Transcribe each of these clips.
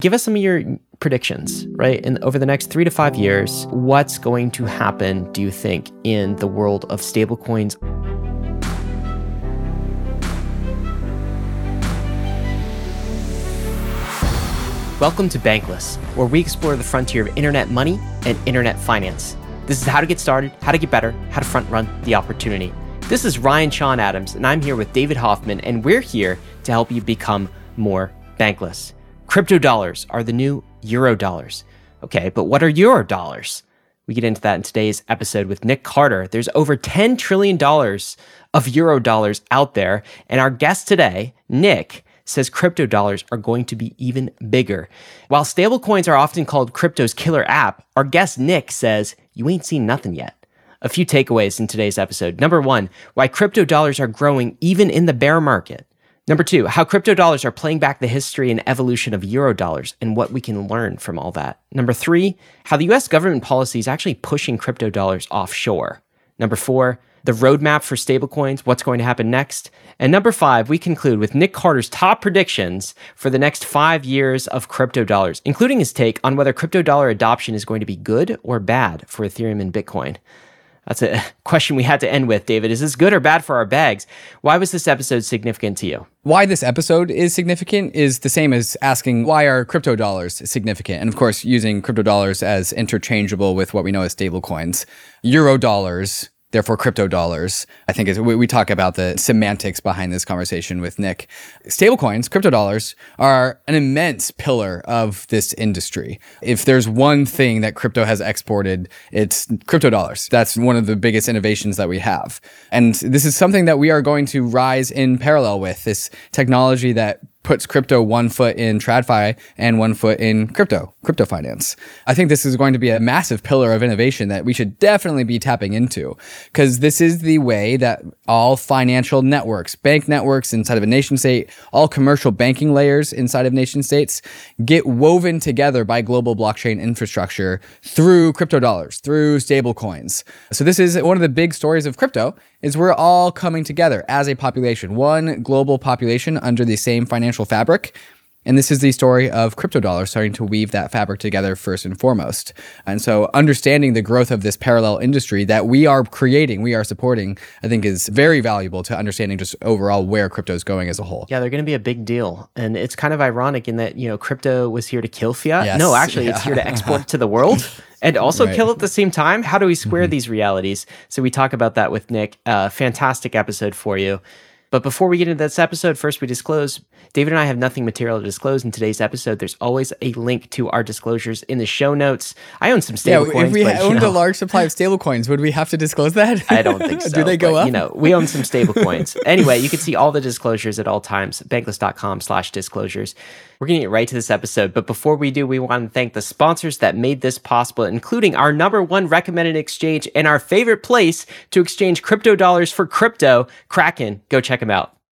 Give us some of your predictions, right? And over the next 3 to 5 years, what's going to happen, do you think, in the world of stablecoins? Welcome to Bankless, where we explore the frontier of internet money and internet finance. This is how to get started, how to get better, how to front run the opportunity. This is Ryan Sean Adams, and I'm here with David Hoffman, and we're here to help you become more bankless. Crypto dollars are the new euro dollars. Okay, but what are euro dollars? We get into that in today's episode with Nick Carter. There's over $10 trillion of euro dollars out there. And our guest today, Nick, says crypto dollars are going to be even bigger. While stablecoins are often called crypto's killer app, our guest Nick says you ain't seen nothing yet. A few takeaways in today's episode. Number one, why crypto dollars are growing even in the bear market. Number two, how crypto dollars are playing back the history and evolution of euro dollars and what we can learn from all that. Number three, how the US government policy is actually pushing crypto dollars offshore. Number four, the roadmap for stablecoins, what's going to happen next. And number five, we conclude with Nick Carter's top predictions for the next 5 years of crypto dollars, including his take on whether crypto dollar adoption is going to be good or bad for Ethereum and Bitcoin. That's a question we had to end with, David. Is this good or bad for our bags? Why was this episode significant to you? Why this episode is significant is the same as asking why are crypto dollars significant? And of course, using crypto dollars as interchangeable with what we know as stablecoins. Euro dollars, therefore crypto dollars. I think we talk about the semantics behind this conversation with Nick. Stablecoins, crypto dollars, are an immense pillar of this industry. If there's one thing that crypto has exported, it's crypto dollars. That's one of the biggest innovations that we have. And this is something that we are going to rise in parallel with, this technology that puts crypto one foot in TradFi and one foot in crypto finance. I think this is going to be a massive pillar of innovation that we should definitely be tapping into, because this is the way that all financial networks, bank networks inside of a nation state, all commercial banking layers inside of nation states get woven together by global blockchain infrastructure through crypto dollars, through stable coins. So this is one of the big stories of crypto, is we're all coming together as a population, one global population under the same financial fabric. And this is the story of crypto dollars starting to weave that fabric together first and foremost. And so understanding the growth of this parallel industry that we are creating, we are supporting, I think is very valuable to understanding just overall where crypto is going as a whole. Yeah, they're going to be a big deal. And it's kind of ironic in that, you know, crypto was here to kill fiat. Yes. No, actually, yeah. It's here to export to the world. And also kill at the same time. How do we square these realities? So we talk about that with Nick. Fantastic episode for you. But before we get into this episode, first we disclose, David and I have nothing material to disclose in today's episode. There's always a link to our disclosures in the show notes. I own some stablecoins. Yeah, if we owned a large supply of stablecoins, would we have to disclose that? I don't think so. Do they go up? You know, we own some stablecoins. Anyway, you can see all the disclosures at all times, bankless.com/disclosures. We're going to get right to this episode, but before we do, we want to thank the sponsors that made this possible, including our number one recommended exchange and our favorite place to exchange crypto dollars for crypto, Kraken. Go check them out.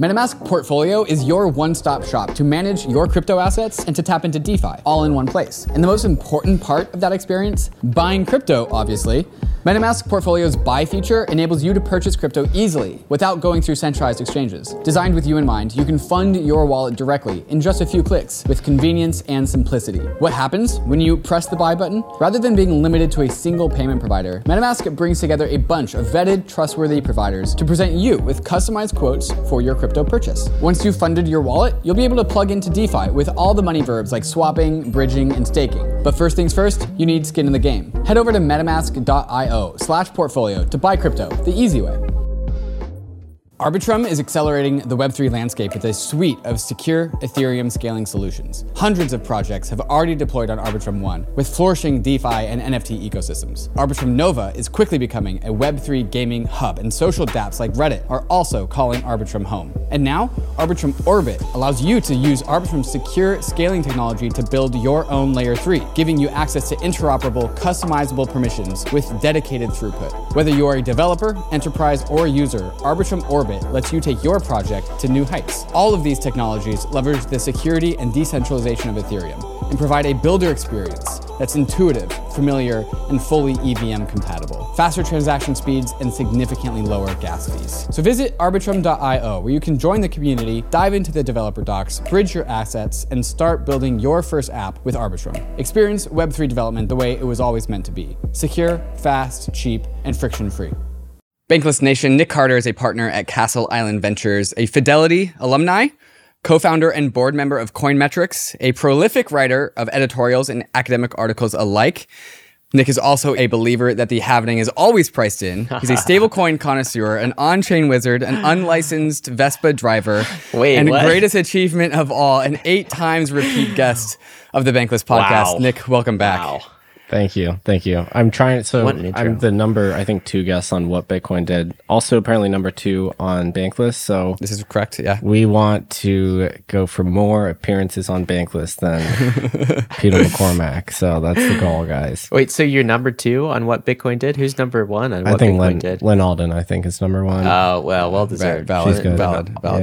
MetaMask Portfolio is your one-stop shop to manage your crypto assets and to tap into DeFi all in one place. And the most important part of that experience, buying crypto, obviously. MetaMask Portfolio's buy feature enables you to purchase crypto easily without going through centralized exchanges. Designed with you in mind, you can fund your wallet directly in just a few clicks with convenience and simplicity. What happens when you press the buy button? Rather than being limited to a single payment provider, MetaMask brings together a bunch of vetted, trustworthy providers to present you with customized quotes for your crypto purchase. Once you've funded your wallet, you'll be able to plug into DeFi with all the money verbs like swapping, bridging, and staking. But first things first, you need skin in the game. Head over to metamask.io/portfolio to buy crypto the easy way. Arbitrum is accelerating the Web3 landscape with a suite of secure Ethereum scaling solutions. Hundreds of projects have already deployed on Arbitrum One, with flourishing DeFi and NFT ecosystems. Arbitrum Nova is quickly becoming a Web3 gaming hub, and social dApps like Reddit are also calling Arbitrum home. And now, Arbitrum Orbit allows you to use Arbitrum's secure scaling technology to build your own Layer 3, giving you access to interoperable, customizable permissions with dedicated throughput. Whether you are a developer, enterprise, or user, Arbitrum Orbit lets you take your project to new heights. All of these technologies leverage the security and decentralization of Ethereum and provide a builder experience that's intuitive, familiar, and fully EVM compatible. Faster transaction speeds and significantly lower gas fees. So visit arbitrum.io, where you can join the community, dive into the developer docs, bridge your assets, and start building your first app with Arbitrum. Experience Web3 development the way it was always meant to be. Secure, fast, cheap, and friction-free. Bankless Nation, Nick Carter is a partner at Castle Island Ventures, a Fidelity alumni, co-founder and board member of Coinmetrics, a prolific writer of editorials and academic articles alike. Nick is also a believer that the halvening is always priced in. He's a stablecoin connoisseur, an on-chain wizard, an unlicensed Vespa driver, greatest achievement of all, an 8 times repeat guest of the Bankless podcast. Wow. Nick, welcome back. Wow. Thank you. I'm the number, I think, 2 guests on What Bitcoin Did. Also, apparently number 2 on Bankless. So this is correct, yeah. We want to go for more appearances on Bankless than Peter McCormack. So that's the goal, guys. Wait, so you're number 2 on What Bitcoin Did? Who's number 1 on What Bitcoin Did? Lyn Alden, I think, is number 1. Oh, well deserved. Valid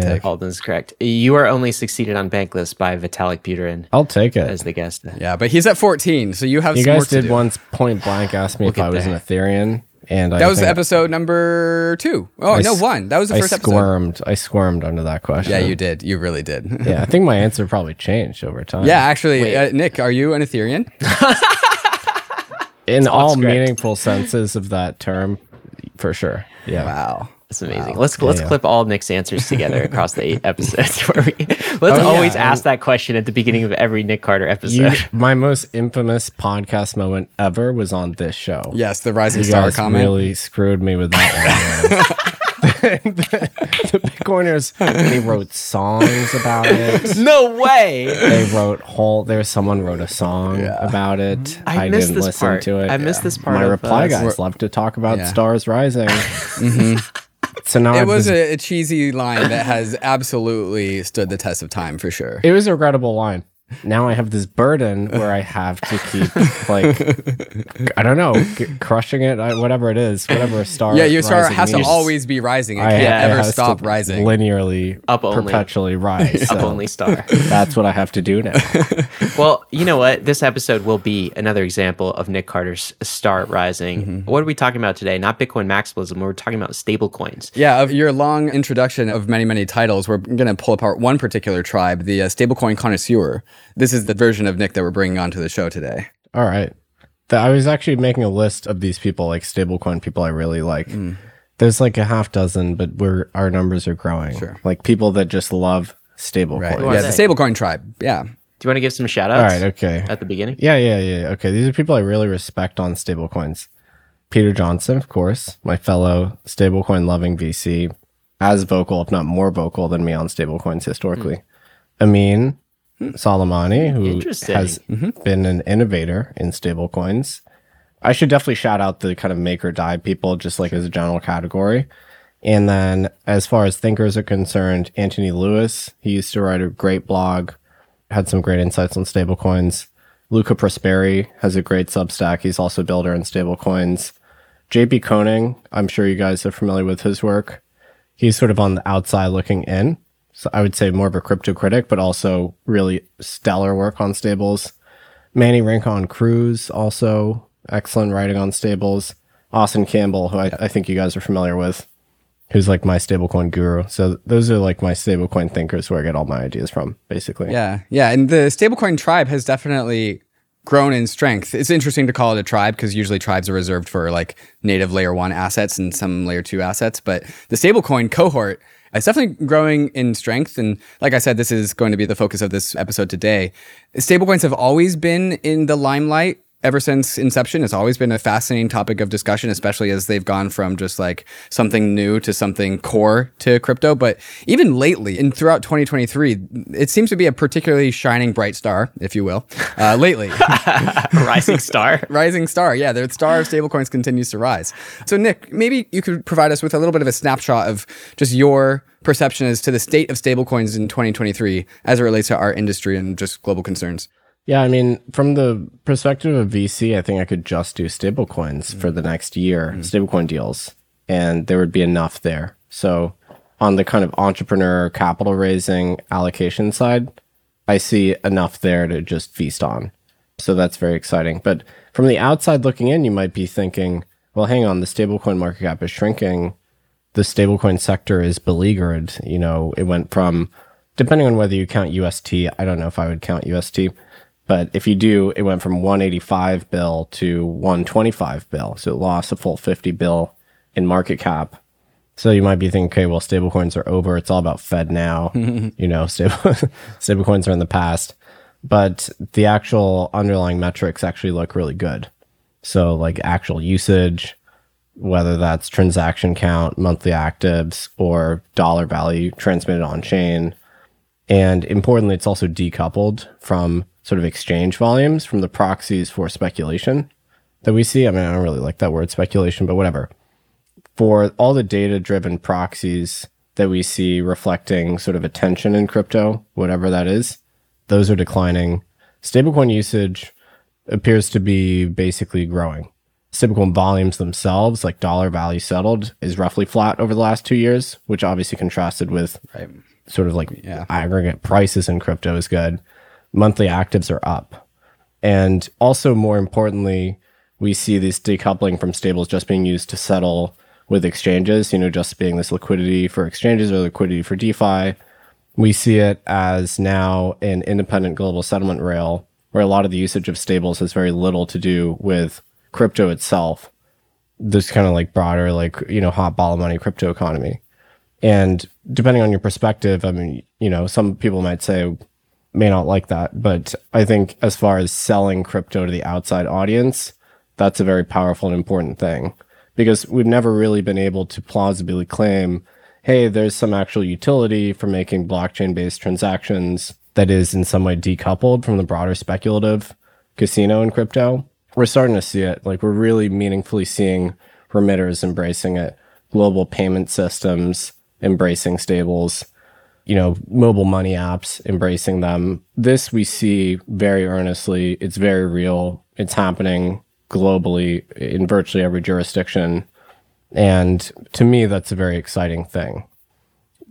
take. Alden's correct. You are only succeeded on Bankless by Vitalik Buterin. I'll take it. As the guest. Yeah, but he's at 14, so you have some more. Did once point blank ask me if I was an Etherean, and that was episode number 2. Oh, no, 1. That was the first episode. I squirmed under that question. Yeah, you did. You really did. Yeah, I think my answer probably changed over time. Yeah, actually, Nick, are you an Etherean? In all meaningful senses of that term, for sure. Yeah. Wow. That's amazing. Wow. Let's clip all Nick's answers together across the 8 episodes. Let's always ask that question at the beginning of every Nick Carter episode. My most infamous podcast moment ever was on this show. Yes, the Rising Star comment. You guys really screwed me with that one. The Bitcoiners, they wrote songs about it. No way. Someone wrote a song about it. I didn't listen to it. I missed this part. My reply guys love to talk about stars rising. Mm-hmm. So now it was a cheesy line that has absolutely stood the test of time, for sure. It was a regrettable line. Now I have this burden where I have to keep, crushing it, whatever it is, whatever a star. Yeah, your star has to always be rising. It can't ever stop rising. Linearly, perpetually rise. So up only star. That's what I have to do now. Well, you know what? This episode will be another example of Nick Carter's star rising. Mm-hmm. What are we talking about today? Not Bitcoin maximalism. We're talking about stable coins. Yeah, of your long introduction of many, many titles, we're going to pull apart one particular tribe, the stablecoin connoisseur. This is the version of Nick that we're bringing onto the show today. All right. I was actually making a list of these people, like stablecoin people I really like. Mm. There's like a 6, but our numbers are growing. Sure. Like people that just love stablecoin. Right. Yeah, the stablecoin tribe. Yeah. Do you want to give some shout outs? All right, okay. At the beginning? Yeah. Okay. These are people I really respect on stablecoins. Peter Johnson, of course, my fellow stablecoin loving VC, as vocal, if not more vocal than me on stablecoins historically. Amin Soleimani, who has been an innovator in stablecoins. I should definitely shout out the kind of make or die people, just like as a general category. And then as far as thinkers are concerned, Anthony Lewis, he used to write a great blog, had some great insights on stablecoins. Luca Prosperi has a great Substack. He's also a builder in stablecoins. JP Koenig, I'm sure you guys are familiar with his work. He's sort of on the outside looking in. So I would say more of a crypto critic, but also really stellar work on stables. Manny Rincon Cruz, also excellent writing on stables. Austin Campbell, who I think you guys are familiar with, who's like my stablecoin guru. So those are like my stablecoin thinkers where I get all my ideas from, basically. Yeah. And the stablecoin tribe has definitely grown in strength. It's interesting to call it a tribe because usually tribes are reserved for like native layer 1 assets and some layer 2 assets. But the stablecoin cohort, it's definitely growing in strength. And like I said, this is going to be the focus of this episode today. Stablecoins have always been in the limelight ever since inception. It's always been a fascinating topic of discussion, especially as they've gone from just like something new to something core to crypto. But even lately and throughout 2023, it seems to be a particularly shining bright star, if you will, lately. Rising star. Rising star. Yeah, the star of stablecoins continues to rise. So Nick, maybe you could provide us with a little bit of a snapshot of just your perception as to the state of stablecoins in 2023 as it relates to our industry and just global concerns. Yeah, I mean, from the perspective of VC, I think I could just do stablecoins for the next year, stablecoin deals, and there would be enough there. So on the kind of entrepreneur capital raising allocation side, I see enough there to just feast on. So that's very exciting. But from the outside looking in, you might be thinking, well, hang on, the stablecoin market cap is shrinking. The stablecoin sector is beleaguered. You know, it went from, depending on whether you count UST, I don't know if I would count UST, but if you do, it went from 185 bill to 125 bill. So it lost a full 50 bill in market cap. So you might be thinking, okay, well, stablecoins are over. It's all about Fed now. You know, stablecoins are in the past. But the actual underlying metrics actually look really good. So like actual usage, whether that's transaction count, monthly actives, or dollar value transmitted on chain. And importantly, it's also decoupled from sort of exchange volumes, from the proxies for speculation that we see. I mean, I don't really like that word speculation, but whatever. For all the data-driven proxies that we see reflecting sort of attention in crypto, whatever that is, those are declining. Stablecoin usage appears to be basically growing. Stablecoin volumes themselves, like dollar value settled, is roughly flat over the last 2 years, which obviously contrasted with sort of like aggregate prices in crypto is good. Monthly actives are up. And also, more importantly, we see this decoupling from stables just being used to settle with exchanges, you know, just being this liquidity for exchanges or liquidity for DeFi. We see it as now an independent global settlement rail where a lot of the usage of stables has very little to do with crypto itself. This kind of like broader, like, you know, hot ball of money crypto economy. And depending on your perspective, I mean, you know, some people might say, may not like that, but I think as far as selling crypto to the outside audience, that's a very powerful and important thing, because we've never really been able to plausibly claim, hey, there's some actual utility for making blockchain-based transactions that is in some way decoupled from the broader speculative casino in crypto. We're starting to see it. Like, we're really meaningfully seeing remitters embracing it, global payment systems embracing stables, you know, mobile money apps embracing them. This we see very earnestly. It's very real. It's happening globally in virtually every jurisdiction. And to me, that's a very exciting thing.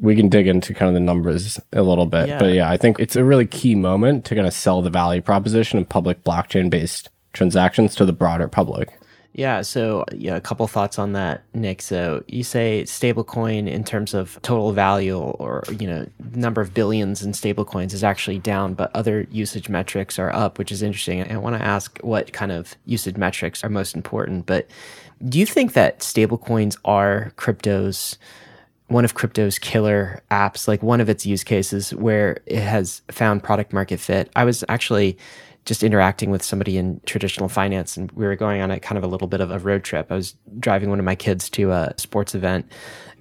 We can dig into kind of the numbers a little bit. Yeah. But yeah, I think it's a really key moment to kind of sell the value proposition of public blockchain-based transactions to the broader public. Yeah, so yeah, a couple thoughts on that, Nick. So you say stablecoin in terms of total value or, you know, number of billions in stablecoins is actually down, but other usage metrics are up, which is interesting. I want to ask what kind of usage metrics are most important, but do you think that stablecoins are crypto's, one of crypto's killer apps, like one of its use cases where it has found product market fit? I was actually just interacting with somebody in traditional finance, and we were going on a kind of a little bit of a road trip. I was driving one of my kids to a sports event,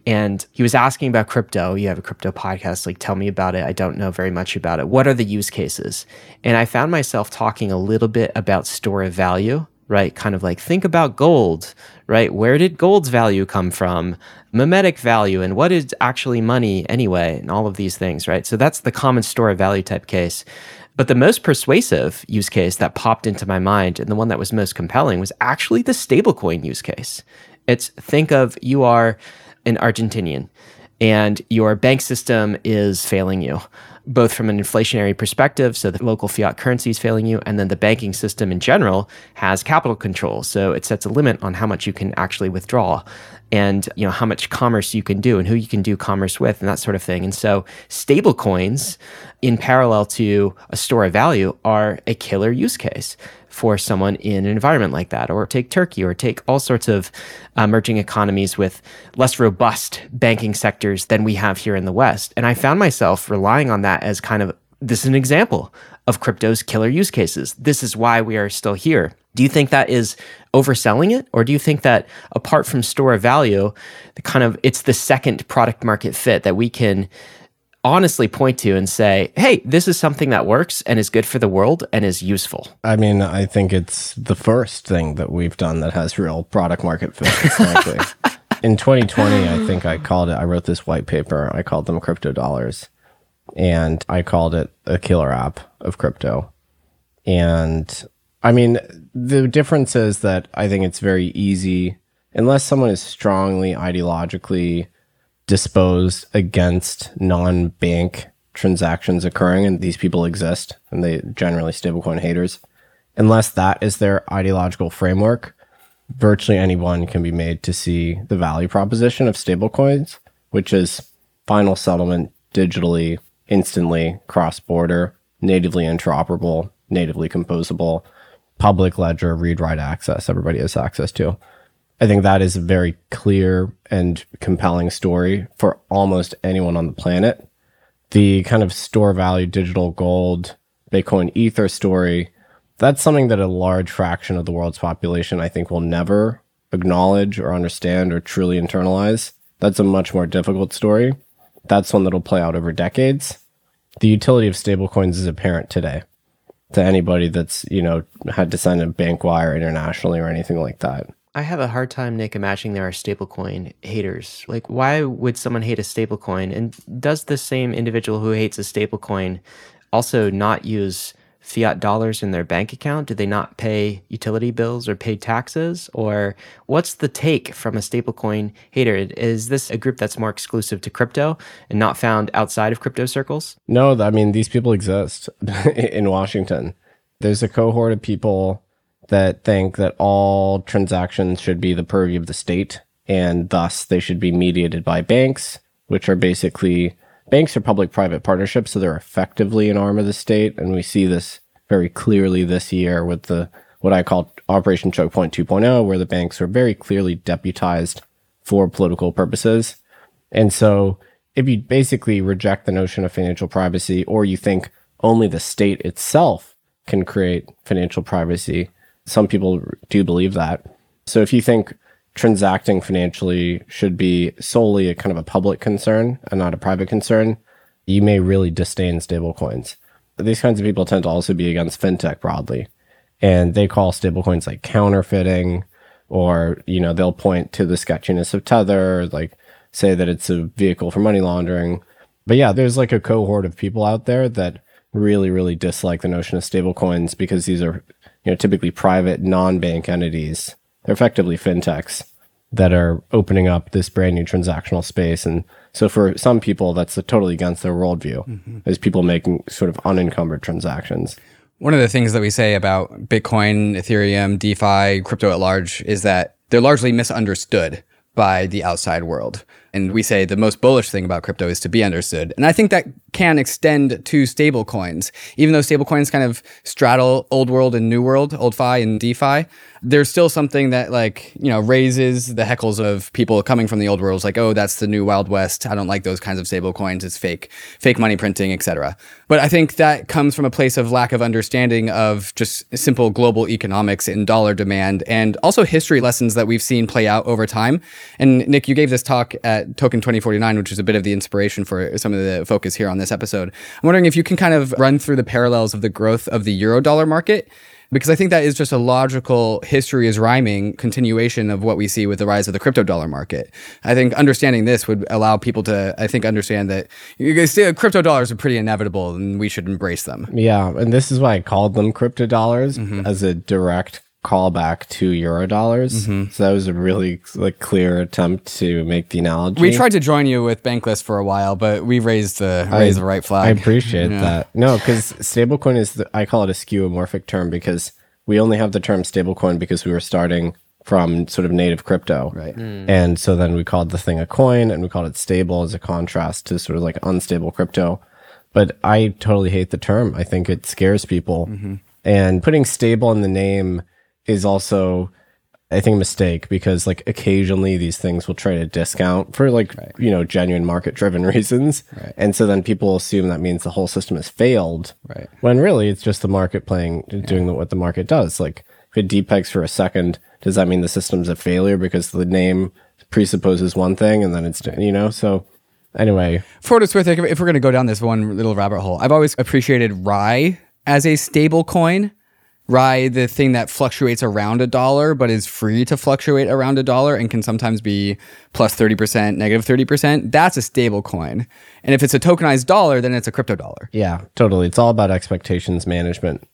and he was asking about crypto. You have a crypto podcast, like, tell me about it. I don't know very much about it. What are the use cases? And I found myself talking a little bit about store of value, right? Kind of like, think about gold, right? Where did gold's value come from? Memetic value, and what is actually money anyway, and all of these things, right? So that's the common store of value type case. But the most persuasive use case that popped into my mind, and the one that was most compelling, was actually the stablecoin use case. It's, think of, you are an Argentinian and your bank system is failing you, both from an inflationary perspective, so the local fiat currency is failing you, and then the banking system in general has capital control. So it sets a limit on how much you can actually withdraw and, you know, how much commerce you can do and who you can do commerce with and that sort of thing. And so stable coins, in parallel to a store of value, are a killer use case for someone in an environment like that. Or take Turkey, or take all sorts of emerging economies with less robust banking sectors than we have here in the West. And I found myself relying on that as kind of, this is an example of crypto's killer use cases. This is why we are still here. Do you think that is overselling it? Or do you think that apart from store of value, the kind of it's the second product market fit that we can honestly point to and say, hey, this is something that works and is good for the world and is useful? I mean, I think it's the first thing that we've done that has real product market fit, frankly. In 2020, I think I called it, I wrote this white paper, I called them crypto dollars. And I called it a killer app of crypto. And I mean, the difference is that I think it's very easy, unless someone is strongly ideologically disposed against non-bank transactions occurring, and these people exist, and they generally stablecoin haters, unless that is their ideological framework, virtually anyone can be made to see the value proposition of stablecoins, which is final settlement, digitally, instantly, cross-border, natively interoperable, natively composable, public ledger, read-write access, everybody has access to. I think that is a very clear and compelling story for almost anyone on the planet. The kind of store value, digital gold, Bitcoin, Ether story, that's something that a large fraction of the world's population, I think, will never acknowledge or understand or truly internalize. That's a much more difficult story. That's one that'll play out over decades. The utility of stablecoins is apparent today to anybody that's, you know, had to send a bank wire internationally or anything like that. I have a hard time, Nick, imagining there are stablecoin haters. Like, why would someone hate a stablecoin? And does the same individual who hates a stablecoin also not use fiat dollars in their bank account? Do they not pay utility bills or pay taxes? Or what's the take from a stablecoin hater? Is this a group that's more exclusive to crypto and not found outside of crypto circles? No, I mean, these people exist in Washington. There's a cohort of people that think that all transactions should be the purview of the state, and thus they should be mediated by banks, which are basically, banks are public-private partnerships, so they're effectively an arm of the state. And we see this very clearly this year with the what I call Operation Choke Point 2.0, where the banks were very clearly deputized for political purposes. And so if you basically reject the notion of financial privacy, or you think only the state itself can create financial privacy, some people do believe that. So if you think transacting financially should be solely a kind of a public concern and not a private concern, you may really disdain stablecoins. These kinds of people tend to also be against fintech broadly. And they call stablecoins like counterfeiting, or, you know, they'll point to the sketchiness of Tether, like say that it's a vehicle for money laundering. But yeah, there's like a cohort of people out there that really, really dislike the notion of stablecoins because these are, you know, typically private non-bank entities. They're effectively fintechs that are opening up this brand new transactional space. And so for some people, that's totally against their worldview, is people making sort of unencumbered transactions. One of the things that we say about Bitcoin, Ethereum, DeFi, crypto at large, is that they're largely misunderstood by the outside world. And we say the most bullish thing about crypto is to be understood. And I think that can extend to stablecoins. Even though stablecoins kind of straddle old world and new world, old fi and DeFi, there's still something that, like, you know, raises the heckles of people coming from the old world. It's like, oh, that's the new Wild West. I don't like those kinds of stablecoins. It's fake money printing, etc. But I think that comes from a place of lack of understanding of just simple global economics and dollar demand, and also history lessons that we've seen play out over time. And Nick, you gave this talk at Token 2049, which is a bit of the inspiration for some of the focus here on this episode. I'm wondering if you can kind of run through the parallels of the growth of the Eurodollar market, because I think that is just a logical history is rhyming continuation of what we see with the rise of the crypto dollar market. I think understanding this would allow people to, I think, understand that you guys see crypto dollars are pretty inevitable and we should embrace them. Yeah, and this is why I called them crypto dollars as a direct callback to Eurodollars. So that was a really clear attempt to make the analogy. We tried to join you with Bankless for a while, but we raised the right flag. I appreciate that. No, because stablecoin is, I call it a skeuomorphic term because we only have the term stablecoin because we were starting from sort of native crypto. Right. And so then we called the thing a coin and we called it stable as a contrast to sort of like unstable crypto. But I totally hate the term. I think it scares people. And putting stable in the name is also, I think, a mistake because, like, occasionally these things will try to discount for, like, you know, genuine market-driven reasons. And so then people assume that means the whole system has failed. When really it's just the market playing, doing what the market does. Like, If it depegs for a second, does that mean the system's a failure because the name presupposes one thing and then it's, you know, so anyway. For what it's worth, if we're going to go down this one little rabbit hole, I've always appreciated RAI as a stable coin. RAI, the thing that fluctuates around $1, but is free to fluctuate around $1 and can sometimes be plus 30%, negative 30%. That's a stable coin. And if it's a tokenized dollar, then it's a crypto dollar. Yeah, totally. It's all about expectations management.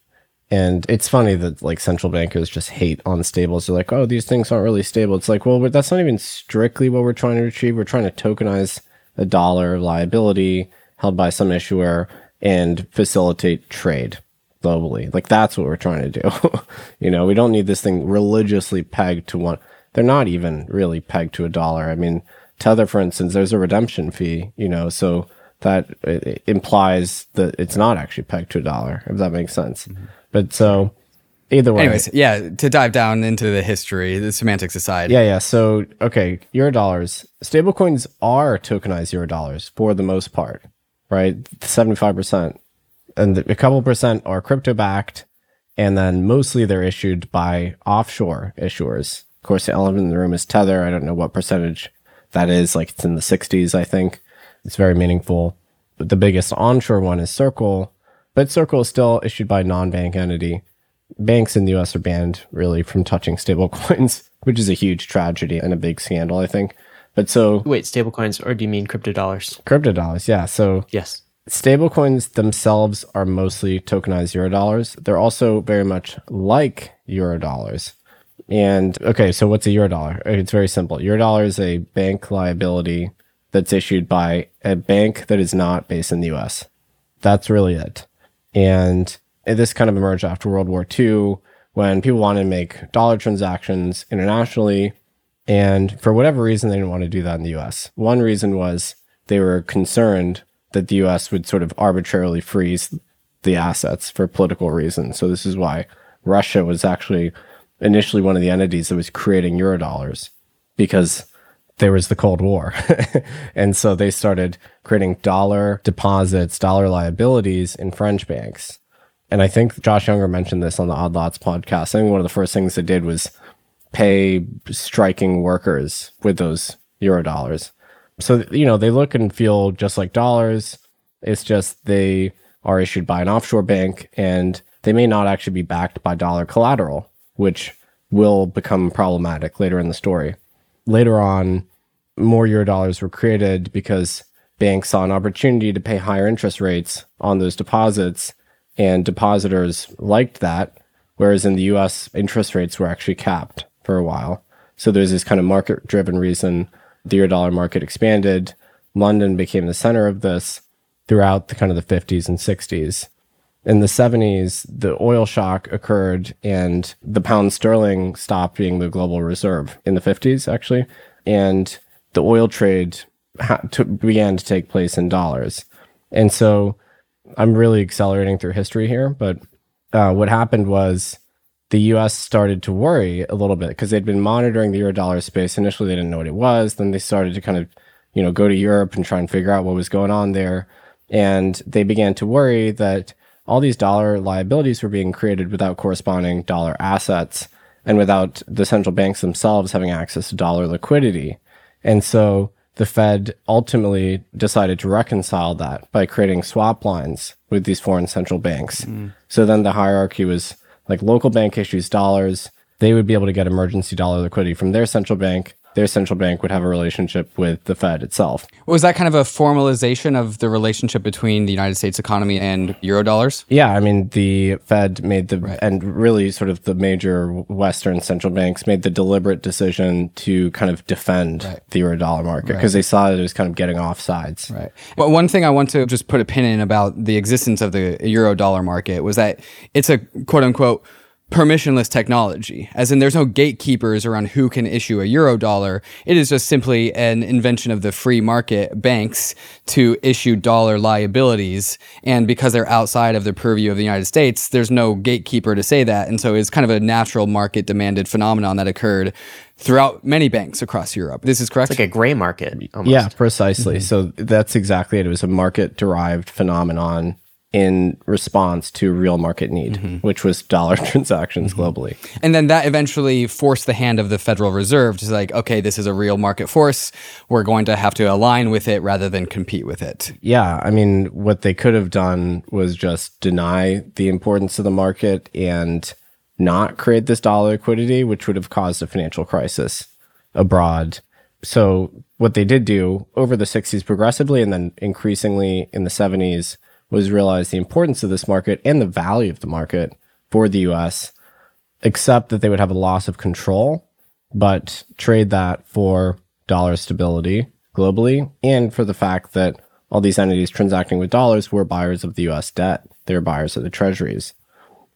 And it's funny that like central bankers just hate on stables. They're like, oh, these things aren't really stable. It's like, well, that's not even strictly what we're trying to achieve. We're trying to tokenize a dollar liability held by some issuer and facilitate trade globally. Like that's what we're trying to do. You know, we don't need this thing religiously pegged to one. They're not even really pegged to $1. I mean, Tether, for instance, there's a redemption fee, you know, so that it implies that it's not actually pegged to $1, if that makes sense. Mm-hmm. But so either way. Anyways, yeah, to dive down into the history, the semantics aside. Yeah. So, okay, Eurodollars. Stablecoins are tokenized Eurodollars for the most part, right? 75%. And a couple percent are crypto-backed. And then mostly they're issued by offshore issuers. Of course, the elephant in the room is Tether. I don't know what percentage that is. Like it's in the 60s, I think. It's very meaningful. But the biggest onshore one is Circle. But Circle is still issued by non-bank entity. Banks in the US are banned, really, from touching stablecoins, which is a huge tragedy and a big scandal, I think. But so... Wait, stablecoins, or do you mean crypto dollars? Crypto dollars, yeah. So yes, stablecoins themselves are mostly tokenized Eurodollars. They're also very much like Eurodollars. And, okay, so what's a Eurodollar? It's very simple. Eurodollar is a bank liability that's issued by a bank that is not based in the US. That's really it. And this kind of emerged after World War II when people wanted to make dollar transactions internationally. And for whatever reason, they didn't want to do that in the US. One reason was they were concerned that the US would sort of arbitrarily freeze the assets for political reasons. So this is why Russia was actually initially one of the entities that was creating Eurodollars, because there was the Cold War. And so they started creating dollar deposits, dollar liabilities in French banks. And I think Josh Younger mentioned this on the Odd Lots podcast. I think one of the first things they did was pay striking workers with those Eurodollars. So, you know, they look and feel just like dollars. It's just they are issued by an offshore bank, and they may not actually be backed by dollar collateral, which will become problematic later in the story. Later on, more Eurodollars were created because banks saw an opportunity to pay higher interest rates on those deposits, and depositors liked that, whereas in the US, interest rates were actually capped for a while. So there's this kind of market-driven reason the Eurodollar market expanded. London became the center of this throughout the kind of the 50s and 60s. In the 70s, the oil shock occurred and the pound sterling stopped being the global reserve in the 50s, actually. And the oil trade began to take place in dollars. And so I'm really accelerating through history here. But what happened was the U.S. started to worry a little bit because they'd been monitoring the Eurodollar space. Initially, they didn't know what it was. Then they started to kind of, you know, go to Europe and try and figure out what was going on there. And they began to worry that all these dollar liabilities were being created without corresponding dollar assets and without the central banks themselves having access to dollar liquidity. And so the Fed ultimately decided to reconcile that by creating swap lines with these foreign central banks. Mm. So then the hierarchy was like local bank issues dollars. They would be able to get emergency dollar liquidity from their central bank. Their central bank would have a relationship with the Fed itself. Was that kind of a formalization of the relationship between the United States economy and Eurodollars? Yeah, I mean, the Fed made the, and really sort of the major Western central banks made the deliberate decision to kind of defend the Eurodollar market because they saw that it was kind of getting off sides. Right. Well, one thing I want to just put a pin in about the existence of the Eurodollar market was that it's a quote unquote permissionless technology, as in there's no gatekeepers around who can issue a Eurodollar. It is just simply an invention of the free market banks to issue dollar liabilities. And because they're outside of the purview of the United States, there's no gatekeeper to say that. And so it's kind of a natural market demanded phenomenon that occurred throughout many banks across Europe. This is correct? It's like a gray market, almost. Yeah, precisely. Mm-hmm. So that's exactly it. It was a market-derived phenomenon. in response to real market need, which was dollar transactions globally. And then that eventually forced the hand of the Federal Reserve to like, okay, this is a real market force. We're going to have to align with it rather than compete with it. Yeah. I mean, what they could have done was just deny the importance of the market and not create this dollar liquidity, which would have caused a financial crisis abroad. So what they did do over the 60s progressively and then increasingly in the 70s was realize the importance of this market and the value of the market for the US, except that they would have a loss of control, but trade that for dollar stability globally and for the fact that all these entities transacting with dollars were buyers of the US debt. They were buyers of the treasuries.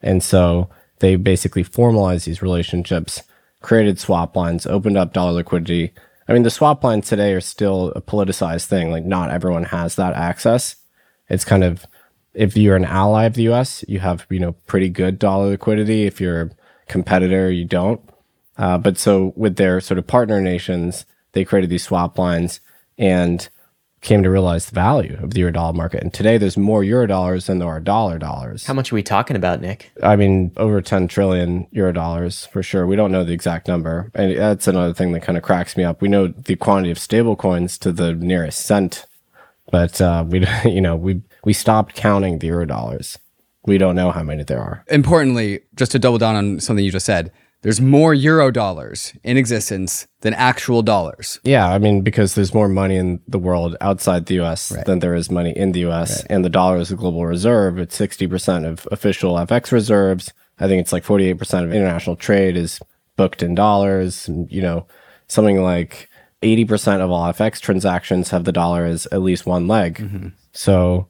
And so they basically formalized these relationships, created swap lines, opened up dollar liquidity. I mean, the swap lines today are still a politicized thing. Like, not everyone has that access. It's kind of, if you're an ally of the U.S., you have, you know, pretty good dollar liquidity. If you're a competitor, you don't. But so with their sort of partner nations, they created these swap lines and came to realize the value of the Eurodoll market. And today there's more Eurodollars than there are dollar dollars. How much are we talking about, Nick? I mean, over 10 trillion Eurodollars for sure. We don't know the exact number. And that's another thing that kind of cracks me up. We know the quantity of stable coins to the nearest cent. But we stopped counting the Eurodollars. We don't know how many there are. Importantly, just to double down on something you just said, there's more Eurodollars in existence than actual dollars. Yeah, I mean, because there's more money in the world outside the U.S. Right. than there is money in the U.S. Right. And the dollar is the global reserve. It's 60% of official FX reserves. I think it's like 48% of international trade is booked in dollars. You know, something like 80% of all FX transactions have the dollar as at least one leg. So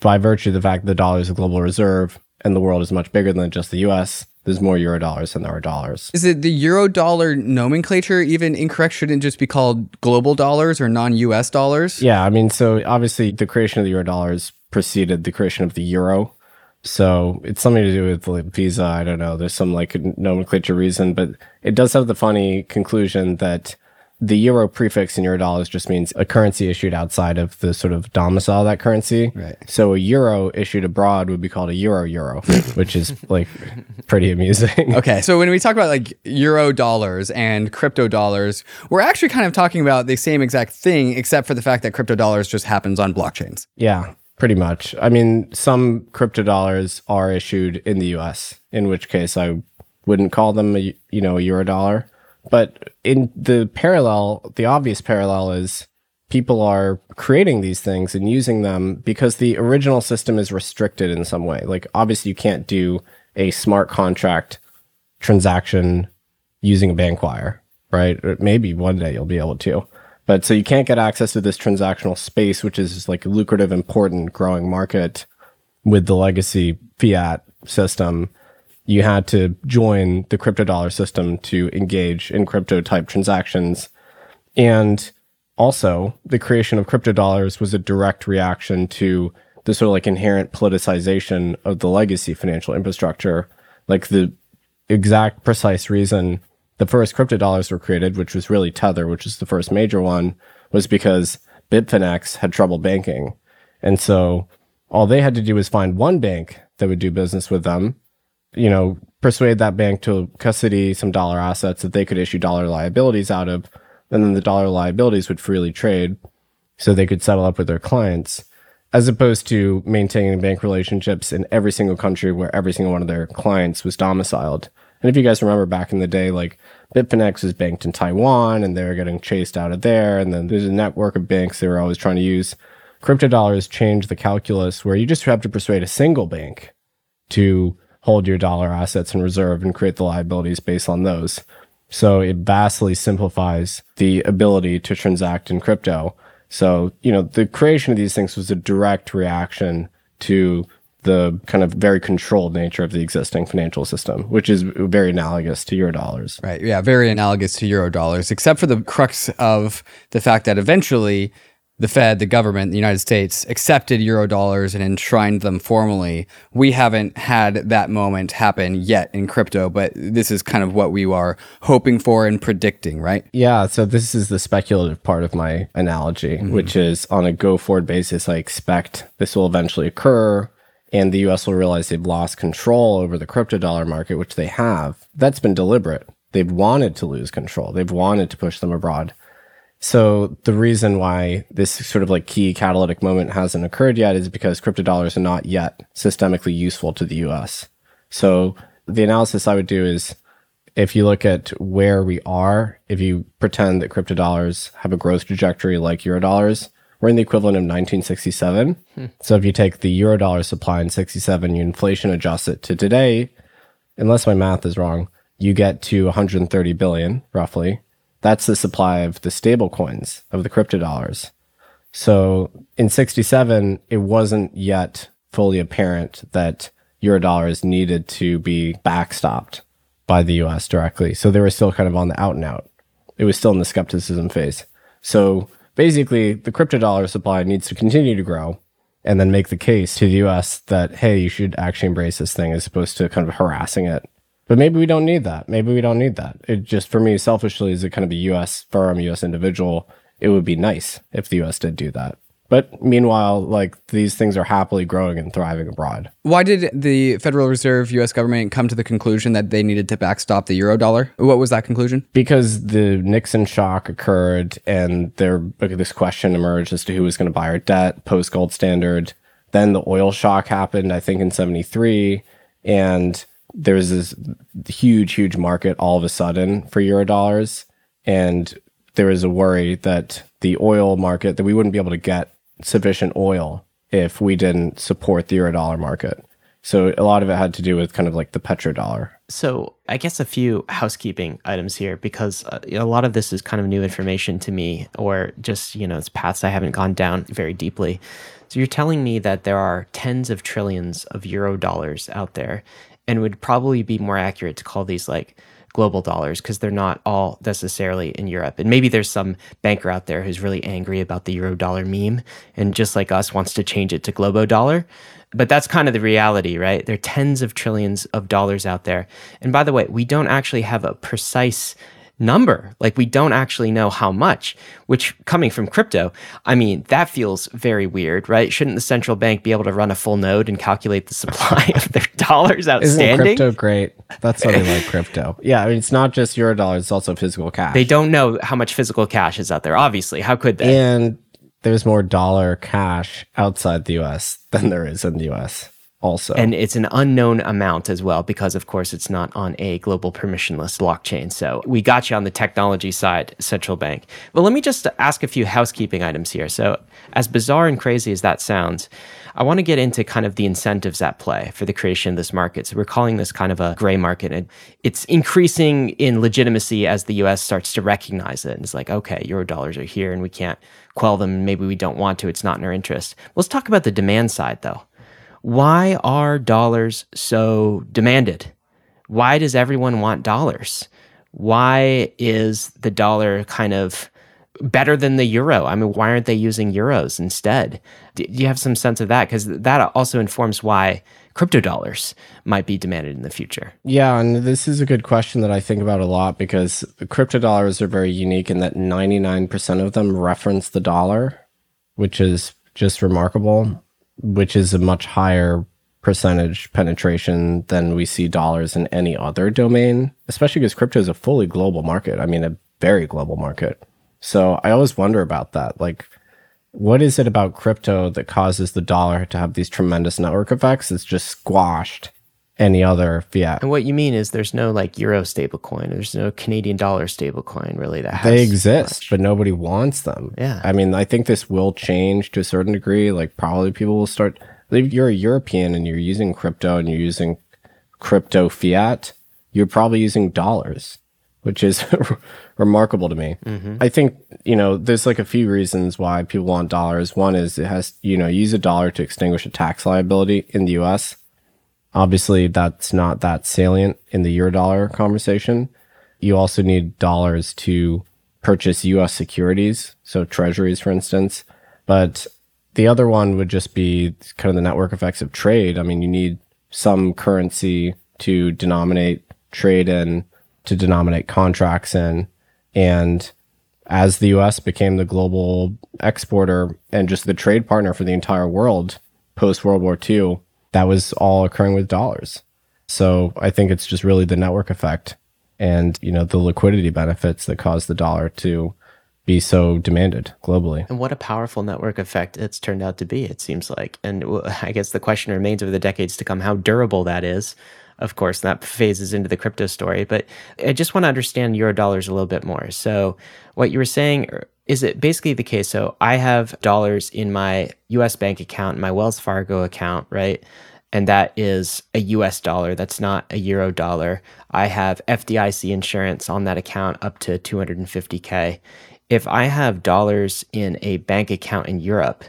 by virtue of the fact that the dollar is a global reserve and the world is much bigger than just the US, there's more Eurodollars than there are dollars. Is it the Eurodollar nomenclature even incorrect? Shouldn't it just be called global dollars or non-US dollars? Yeah, I mean, so obviously the creation of the Eurodollars preceded the creation of the euro. So it's something to do with like Visa, I don't know. There's some like nomenclature reason, but it does have the funny conclusion that the euro prefix in Eurodollars just means a currency issued outside of the sort of domicile of that currency. Right. So a euro issued abroad would be called a euro, which is like pretty amusing. Okay. So when we talk about like Eurodollars and crypto dollars, we're actually kind of talking about the same exact thing, except for the fact that crypto dollars just happens on blockchains. Yeah, pretty much. I mean, some crypto dollars are issued in the US, in which case I wouldn't call them a, you know, a Eurodollar. But in the parallel, the obvious parallel is people are creating these things and using them because the original system is restricted in some way. Like, obviously, you can't do a smart contract transaction using a bank wire, right? Or maybe one day you'll be able to. But so you can't get access to this transactional space, which is like a lucrative, important, growing market with the legacy fiat system. You had to join the crypto dollar system to engage in crypto type transactions. And also, the creation of crypto dollars was a direct reaction to the sort of like inherent politicization of the legacy financial infrastructure. Like, the exact precise reason the first crypto dollars were created, which was really Tether, which is the first major one, was because Bitfinex had trouble banking. And so all they had to do was find one bank that would do business with them, you know, persuade that bank to custody some dollar assets that they could issue dollar liabilities out of, and then the dollar liabilities would freely trade so they could settle up with their clients, as opposed to maintaining bank relationships in every single country where every single one of their clients was domiciled. And if you guys remember back in the day, like Bitfinex was banked in Taiwan and they were getting chased out of there. And then there's a network of banks they were always trying to use. Crypto dollars changed the calculus where you just have to persuade a single bank to hold your dollar assets in reserve and create the liabilities based on those. So it vastly simplifies the ability to transact in crypto. So, you know, the creation of these things was a direct reaction to the kind of very controlled nature of the existing financial system, which is very analogous to Eurodollars. Right. Yeah, very analogous to Eurodollars, except for the crux of the fact that eventually the Fed, the government, the United States accepted Eurodollars and enshrined them formally. We haven't had that moment happen yet in crypto, but this is kind of what we are hoping for and predicting, right? Yeah, so this is the speculative part of my analogy, which is on a go-forward basis, I expect this will eventually occur. and the U.S. will realize they've lost control over the crypto dollar market, which they have. That's been deliberate. They've wanted to lose control. They've wanted to push them abroad. So the reason why this sort of like key catalytic moment hasn't occurred yet is because crypto dollars are not yet systemically useful to the U.S. So the analysis I would do is, if you look at where we are, if you pretend that crypto dollars have a growth trajectory like euro dollars, we're in the equivalent of 1967. So if you take the euro dollar supply in 67, you inflation adjust it to today, unless my math is wrong, you get to 130 billion roughly. That's the supply of the stable coins of the crypto dollars. So in 67, it wasn't yet fully apparent that euro dollars needed to be backstopped by the US directly. So they were still kind of on the out and out. It was still in the skepticism phase. So basically, the crypto dollar supply needs to continue to grow and then make the case to the US that, hey, you should actually embrace this thing as opposed to kind of harassing it. But maybe we don't need that. Maybe we don't need that. It just, for me, selfishly, as a kind of a US firm, US individual, it would be nice if the US did do that. But meanwhile, like, these things are happily growing and thriving abroad. Why did the Federal Reserve U.S. government come to the conclusion that they needed to backstop the euro dollar? What was that conclusion? Because the Nixon shock occurred and this question emerged as to who was going to buy our debt post gold standard. Then the oil shock happened, I think, in 73. And there was this huge, huge market all of a sudden for euro dollars. And there was a worry that the oil market, that we wouldn't be able to get sufficient oil if we didn't support the eurodollar market. So a lot of it had to do with kind of like the petrodollar. So I guess a few housekeeping items here, because a lot of this is kind of new information to me, or just, you know, it's paths I haven't gone down very deeply. So you're telling me that there are tens of trillions of eurodollars out there, and would probably be more accurate to call these like global dollars, because they're not all necessarily in Europe. And maybe there's some banker out there who's really angry about the euro dollar meme and just like us wants to change it to globo dollar. But that's kind of the reality, right? There are tens of trillions of dollars out there. And by the way, we don't actually have a precise number. Like, we don't actually know how much, which, coming from crypto, I mean, that feels very weird, right? Shouldn't the central bank be able to run a full node and calculate the supply of their dollars outstanding? Isn't crypto great? That's something like crypto. Yeah, I mean, it's not just euro dollars, it's also physical cash. They don't know how much physical cash is out there, obviously. How could they? And there's more dollar cash outside the US than there is in the US. Also. And it's an unknown amount as well, because of course it's not on a global permissionless blockchain. So we got you on the technology side, central bank. Well, let me just ask a few housekeeping items here. So as bizarre and crazy as that sounds, I want to get into kind of the incentives at play for the creation of this market. So we're calling this kind of a gray market, and it's increasing in legitimacy as the US starts to recognize it. And it's like, okay, euro dollars are here and we can't quell them. Maybe we don't want to, it's not in our interest. Let's talk about the demand side though. Why are dollars so demanded? Why does everyone want dollars? Why is the dollar kind of better than the euro? I mean, why aren't they using euros instead? Do you have some sense of that? Because that also informs why crypto dollars might be demanded in the future. Yeah, and this is a good question that I think about a lot, because crypto dollars are very unique in that 99% of them reference the dollar, which is just remarkable, which is a much higher percentage penetration than we see dollars in any other domain, especially because crypto is a fully global market. I mean, a very global market. So I always wonder about that. Like, what is it about crypto that causes the dollar to have these tremendous network effects? It's just squashed any other fiat. And what you mean is there's no like euro stablecoin, there's no Canadian dollar stablecoin really that has. They exist, much. But nobody wants them. Yeah. I mean, I think this will change to a certain degree. Like, probably people will start, if you're a European and you're using crypto and you're using crypto fiat, you're probably using dollars, which is remarkable to me. Mm-hmm. I think, you know, there's like a few reasons why people want dollars. One is it has, you know, use a dollar to extinguish a tax liability in the US. Obviously, that's not that salient in the eurodollar conversation. You also need dollars to purchase U.S. securities, so treasuries, for instance. But the other one would just be kind of the network effects of trade. I mean, you need some currency to denominate trade in, to denominate contracts in. And as the U.S. became the global exporter and just the trade partner for the entire world post-World War II, that was all occurring with dollars. So I think it's just really the network effect and, you know, the liquidity benefits that caused the dollar to be so demanded globally. And what a powerful network effect it's turned out to be, it seems like. And I guess the question remains over the decades to come how durable that is. Of course, that phases into the crypto story, but I just want to understand Eurodollars a little bit more. So what you were saying, is it basically the case, so I have dollars in my US bank account, my Wells Fargo account, right? And that is a US dollar, that's not a Euro dollar. I have FDIC insurance on that account up to 250K. If I have dollars in a bank account in Europe,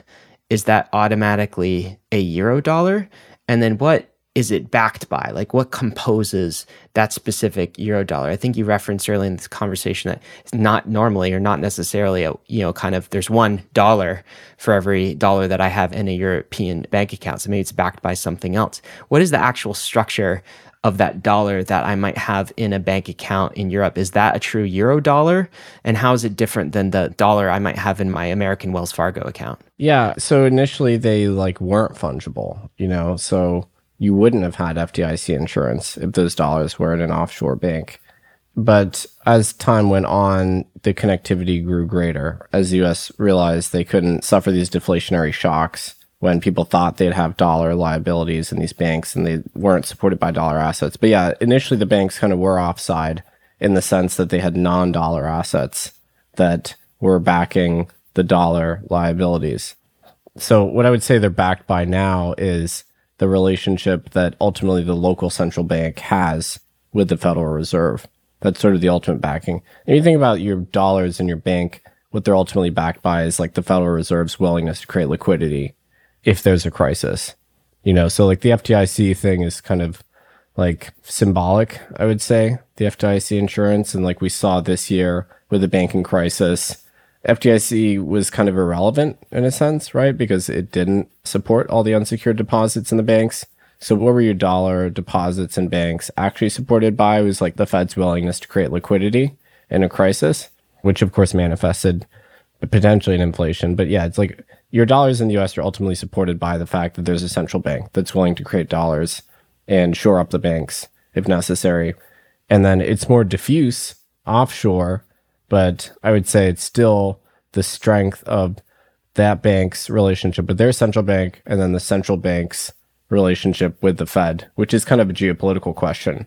is that automatically a Euro dollar? And then what is it backed by? Like, what composes that specific Euro dollar? I think you referenced earlier in this conversation that it's not normally or not necessarily a, you know, kind of, there's $1 for every dollar that I have in a European bank account. So maybe it's backed by something else. What is the actual structure of that dollar that I might have in a bank account in Europe? Is that a true Euro dollar? And how is it different than the dollar I might have in my American Wells Fargo account? Yeah. So initially they like weren't fungible, you know, so you wouldn't have had FDIC insurance if those dollars were at an offshore bank. But as time went on, the connectivity grew greater as the US realized they couldn't suffer these deflationary shocks when people thought they'd have dollar liabilities in these banks and they weren't supported by dollar assets. But yeah, initially the banks kind of were offside in the sense that they had non-dollar assets that were backing the dollar liabilities. So what I would say they're backed by now is the relationship that ultimately the local central bank has with the Federal Reserve. That's sort of the ultimate backing. And you think about your dollars in your bank, what they're ultimately backed by is like the Federal Reserve's willingness to create liquidity if there's a crisis, you know? So like the FDIC thing is kind of like symbolic, I would say, the FDIC insurance. And like we saw this year with the banking crisis, FDIC was kind of irrelevant in a sense, right? Because it didn't support all the unsecured deposits in the banks. So what were your dollar deposits in banks actually supported by? It was like the Fed's willingness to create liquidity in a crisis, which of course manifested potentially in inflation. But yeah, it's like your dollars in the US are ultimately supported by the fact that there's a central bank that's willing to create dollars and shore up the banks if necessary. And then it's more diffuse offshore, but I would say it's still the strength of that bank's relationship with their central bank and then the central bank's relationship with the Fed, which is kind of a geopolitical question.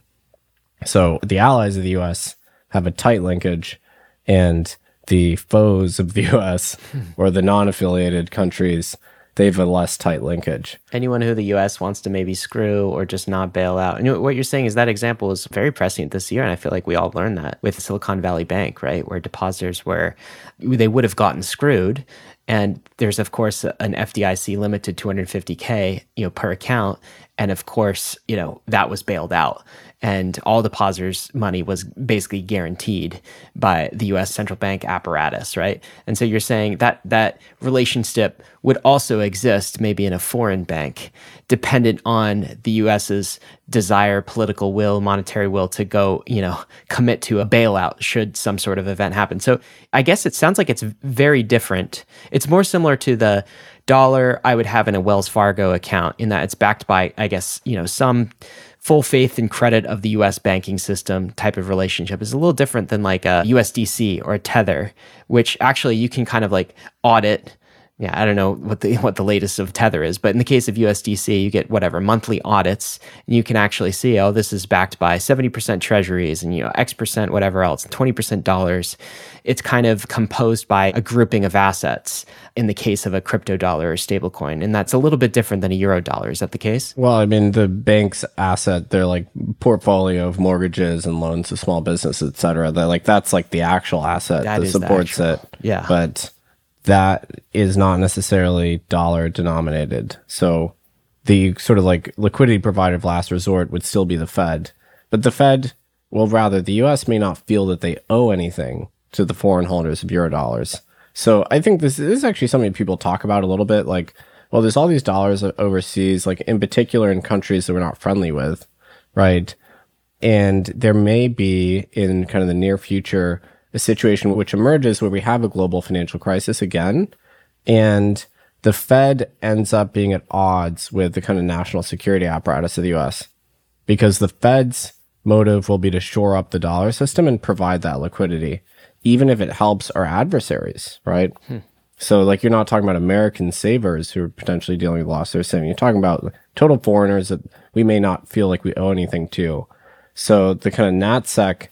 So the allies of the U.S. have a tight linkage, and the foes of the U.S. or the non-affiliated countries, they have a less tight linkage. Anyone who the U.S. wants to maybe screw or just not bail out. And what you're saying is that example is very prescient this year, and I feel like we all learned that with Silicon Valley Bank, right, where depositors were, they would have gotten screwed. And there's, of course, an FDIC limit to 250K, you know, per account. And of course, you know, that was bailed out. And all depositors' money was basically guaranteed by the U.S. central bank apparatus, right? And so you're saying that that relationship would also exist maybe in a foreign bank, dependent on the U.S.'s desire, political will, monetary will to go, you know, commit to a bailout should some sort of event happen. So I guess it sounds like it's very different. It's more similar to the dollar I would have in a Wells Fargo account in that it's backed by, I guess, you know, some full faith and credit of the US banking system type of relationship. Is a little different than like a USDC or a Tether, which actually you can kind of like audit. Yeah, I don't know what the latest of Tether is, but in the case of USDC, you get whatever monthly audits, and you can actually see, oh, this is backed by 70% treasuries and, you know, X percent whatever else, 20% dollars. It's kind of composed by a grouping of assets in the case of a crypto dollar or stablecoin, and that's a little bit different than a Euro dollar. Is that the case? Well, I mean, the bank's asset, they're like portfolio of mortgages and loans to small businesses, et cetera. They're like, that's like the actual asset that supports it. Yeah, but that is not necessarily dollar denominated. So the sort of like liquidity provider of last resort would still be the Fed. But the Fed, well, rather the US may not feel that they owe anything to the foreign holders of Eurodollars. So I think this is actually something people talk about a little bit. Like, well, there's all these dollars overseas, like in particular in countries that we're not friendly with, right? And there may be in kind of the near future a situation which emerges where we have a global financial crisis again, and the Fed ends up being at odds with the kind of national security apparatus of the US, because the Fed's motive will be to shore up the dollar system and provide that liquidity, even if it helps our adversaries, right? So like, you're not talking about American savers who are potentially dealing with loss of saving. You're talking about total foreigners that we may not feel like we owe anything to. So the kind of NatSec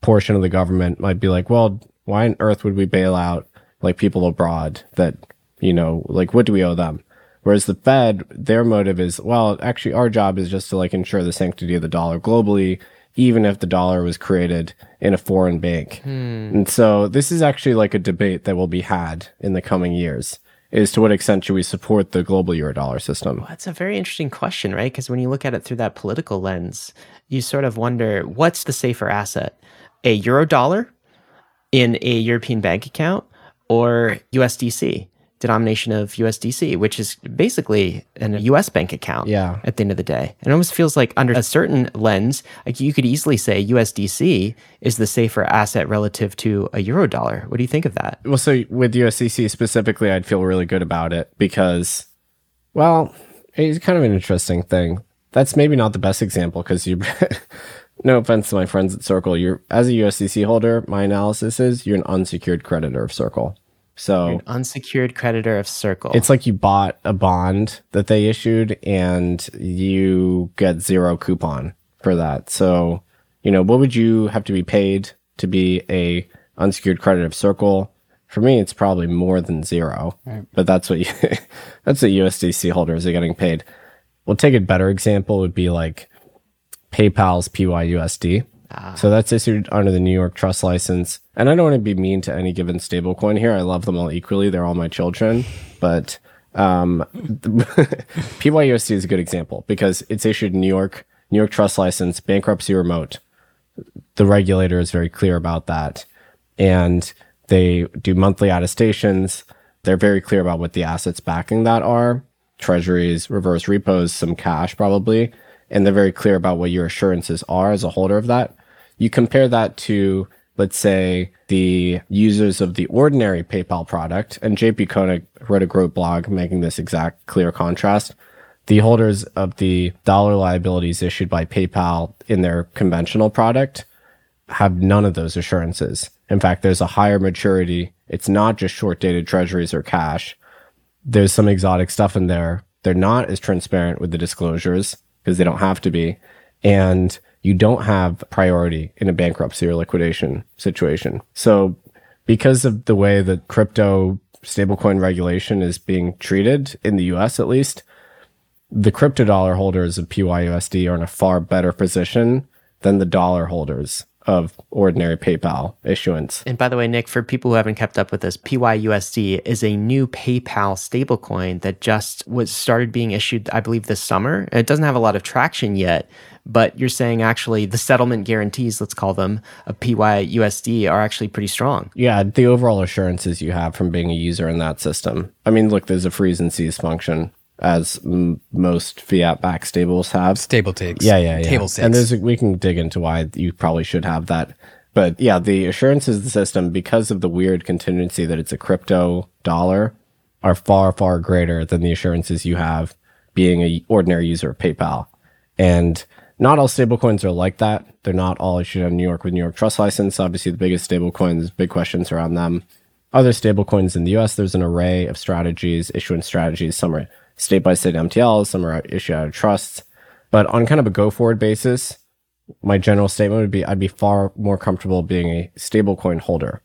portion of the government might be like, well, why on earth would we bail out like people abroad that, you know, like, what do we owe them? Whereas the Fed, their motive is, well, actually our job is just to like ensure the sanctity of the dollar globally, even if the dollar was created in a foreign bank. And so this is actually like a debate that will be had in the coming years, is to what extent should we support the global eurodollar system? Well, that's a very interesting question, right? Because when you look at it through that political lens, you sort of wonder, what's the safer asset? A eurodollar in a European bank account, or USDC, denomination of USDC, which is basically a US bank account at the end of the day. And it almost feels like under a certain lens, like you could easily say USDC is the safer asset relative to a eurodollar. What do you think of that? Well, so with USDC specifically, I'd feel really good about it because, well, it's kind of an interesting thing. That's maybe not the best example because you... No offense to my friends at Circle, you're, as a USDC holder, my analysis is you're an unsecured creditor of Circle. So you're an unsecured creditor of Circle. It's like you bought a bond that they issued and you get zero coupon for that. So, you know, what would you have to be paid to be a unsecured creditor of Circle? For me, it's probably more than zero, right? But that's what you, that's what USDC holders are getting paid. We'll take a better example, would be like PayPal's PYUSD. So that's issued under the New York Trust license. And I don't want to be mean to any given stablecoin here. I love them all equally. They're all my children. But PYUSD is a good example because it's issued in New York Trust license, bankruptcy remote. The regulator is very clear about that. And they do monthly attestations. They're very clear about what the assets backing that are. Treasuries, reverse repos, some cash probably. And they're very clear about what your assurances are as a holder of that. You compare that to, let's say, the users of the ordinary PayPal product, and JP Koenig wrote a great blog making this exact clear contrast. The holders of the dollar liabilities issued by PayPal in their conventional product have none of those assurances. In fact, there's a higher maturity. It's not just short-dated treasuries or cash. There's some exotic stuff in there. They're not as transparent with the disclosures, because they don't have to be, and you don't have priority in a bankruptcy or liquidation situation. So because of the way that crypto stablecoin regulation is being treated in the US, at least, the crypto dollar holders of PYUSD are in a far better position than the dollar holders of ordinary PayPal issuance. And by the way, Nick, for people who haven't kept up with this, PYUSD is a new PayPal stablecoin that just was started being issued, I believe, this summer. It doesn't have a lot of traction yet, but you're saying actually the settlement guarantees, let's call them, of PYUSD are actually pretty strong. Yeah, the overall assurances you have from being a user in that system. I mean, look, there's a freeze and seize function, as most fiat-backed stables have. Stable takes. Yeah. Table stakes. And we can dig into why you probably should have that. But yeah, the assurances of the system, because of the weird contingency that it's a crypto dollar, are far, far greater than the assurances you have being an ordinary user of PayPal. And not all stablecoins are like that. They're not all issued in New York with New York Trust license. Obviously, the biggest stablecoins, big questions around them. Other stablecoins in the US, there's an array of strategies, issuance strategies, some are state-by-state MTLs, some are issued out of trusts. But on kind of a go-forward basis, my general statement would be I'd be far more comfortable being a stablecoin holder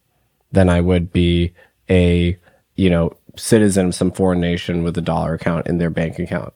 than I would be a, you know, citizen of some foreign nation with a dollar account in their bank account.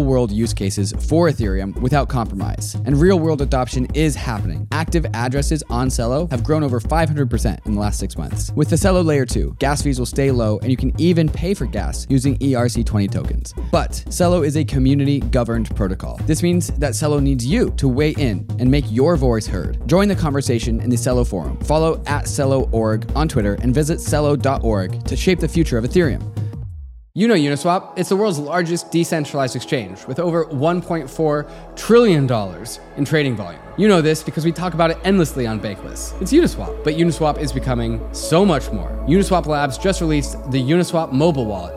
real-world use cases for Ethereum without compromise, and real-world adoption is happening. Active addresses on Celo have grown over 500% in the last 6 months. With the Celo Layer 2, gas fees will stay low, and you can even pay for gas using ERC20 tokens. But Celo is a community-governed protocol. This means that Celo needs you to weigh in and make your voice heard. Join the conversation in the Celo forum. Follow @Celo.org on Twitter and visit Celo.org to shape the future of Ethereum. You know Uniswap, it's the world's largest decentralized exchange with over $1.4 trillion in trading volume. You know this because we talk about it endlessly on Bankless. It's Uniswap, but Uniswap is becoming so much more. Uniswap Labs just released the Uniswap mobile wallet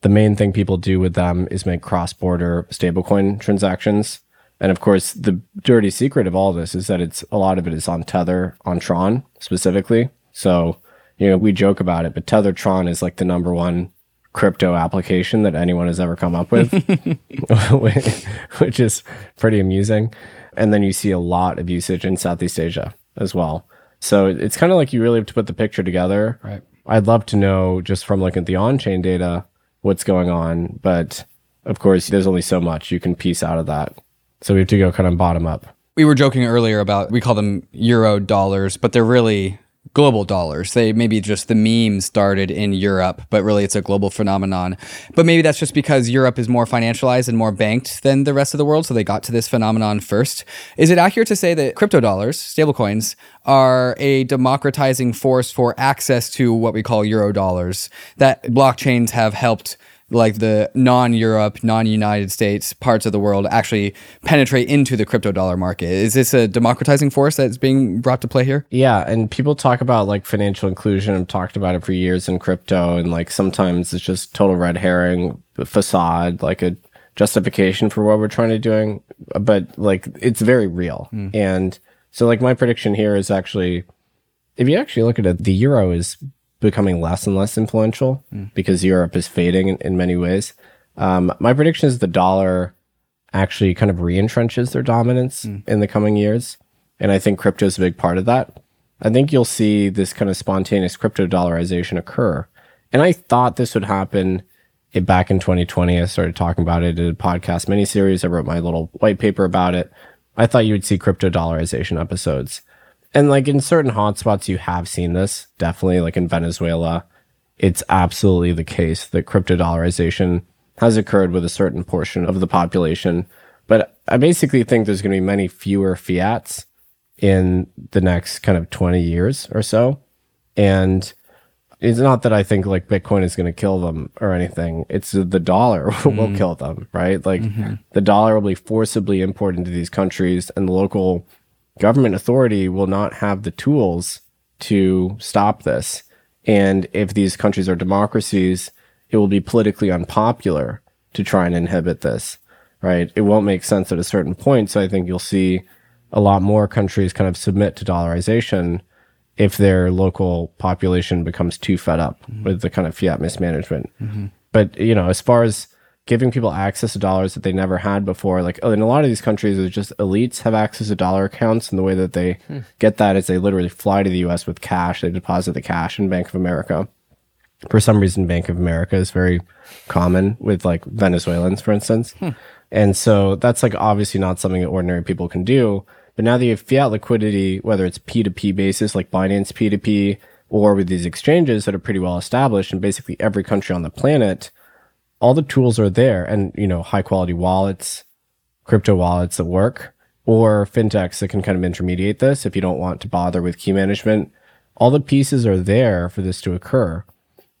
The main thing people do with them is make cross-border stablecoin transactions. And of course, the dirty secret of all this is that it's a lot of it is on Tether, on Tron specifically. So, you know, we joke about it, but Tether Tron is like the number one crypto application that anyone has ever come up with, which is pretty amusing. And then you see a lot of usage in Southeast Asia as well. So it's kind of like you really have to put the picture together. Right. I'd love to know just from looking at the on-chain data, what's going on. But of course, there's only so much you can piece out of that. So we have to go kind of bottom up. We were joking earlier about, we call them euro dollars, but they're really global dollars. They maybe just the meme started in Europe, but really it's a global phenomenon. But maybe that's just because Europe is more financialized and more banked than the rest of the world. So they got to this phenomenon first. Is it accurate to say that crypto dollars, stablecoins, are a democratizing force for access to what we call euro dollars, that blockchains have helped like the non-Europe, non-United States parts of the world actually penetrate into the crypto dollar market? Is this a democratizing force that's being brought to play here? Yeah, and people talk about like financial inclusion. I've talked about it for years in crypto, and like sometimes it's just total red herring, facade, like a justification for what we're trying to do, but like it's very real. And so like my prediction here is actually, if you actually look at it, the euro is becoming less and less influential because Europe is fading in many ways. My prediction is the dollar actually kind of re-entrenches their dominance in the coming years. And I think crypto is a big part of that. I think you'll see this kind of spontaneous crypto dollarization occur. And I thought this would happen back in 2020. I started talking about it in a podcast miniseries. I wrote my little white paper about it. I thought you would see crypto dollarization episodes. And like in certain hotspots, you have seen this, definitely, like in Venezuela. It's absolutely the case that crypto dollarization has occurred with a certain portion of the population. But I basically think there's going to be many fewer fiats in the next kind of 20 years or so. And it's not that I think like Bitcoin is going to kill them or anything. It's the dollar will kill them, right? Like the dollar will be forcibly imported into these countries, and the local government authority will not have the tools to stop this. And if these countries are democracies, it will be politically unpopular to try and inhibit this, right? It won't make sense at a certain point. So I think you'll see a lot more countries kind of submit to dollarization if their local population becomes too fed up with the kind of fiat mismanagement. But, you know, as far as giving people access to dollars that they never had before, like in a lot of these countries, it's just elites have access to dollar accounts. And the way that they get that is they literally fly to the US with cash. They deposit the cash in Bank of America. For some reason, Bank of America is very common with like Venezuelans, for instance. And so that's like obviously not something that ordinary people can do. But now that you have fiat liquidity, whether it's P2P basis like Binance P2P or with these exchanges that are pretty well established in basically every country on the planet, all the tools are there. And, you know, high quality wallets, crypto wallets that work, or fintechs that can kind of intermediate this if you don't want to bother with key management. All the pieces are there for this to occur.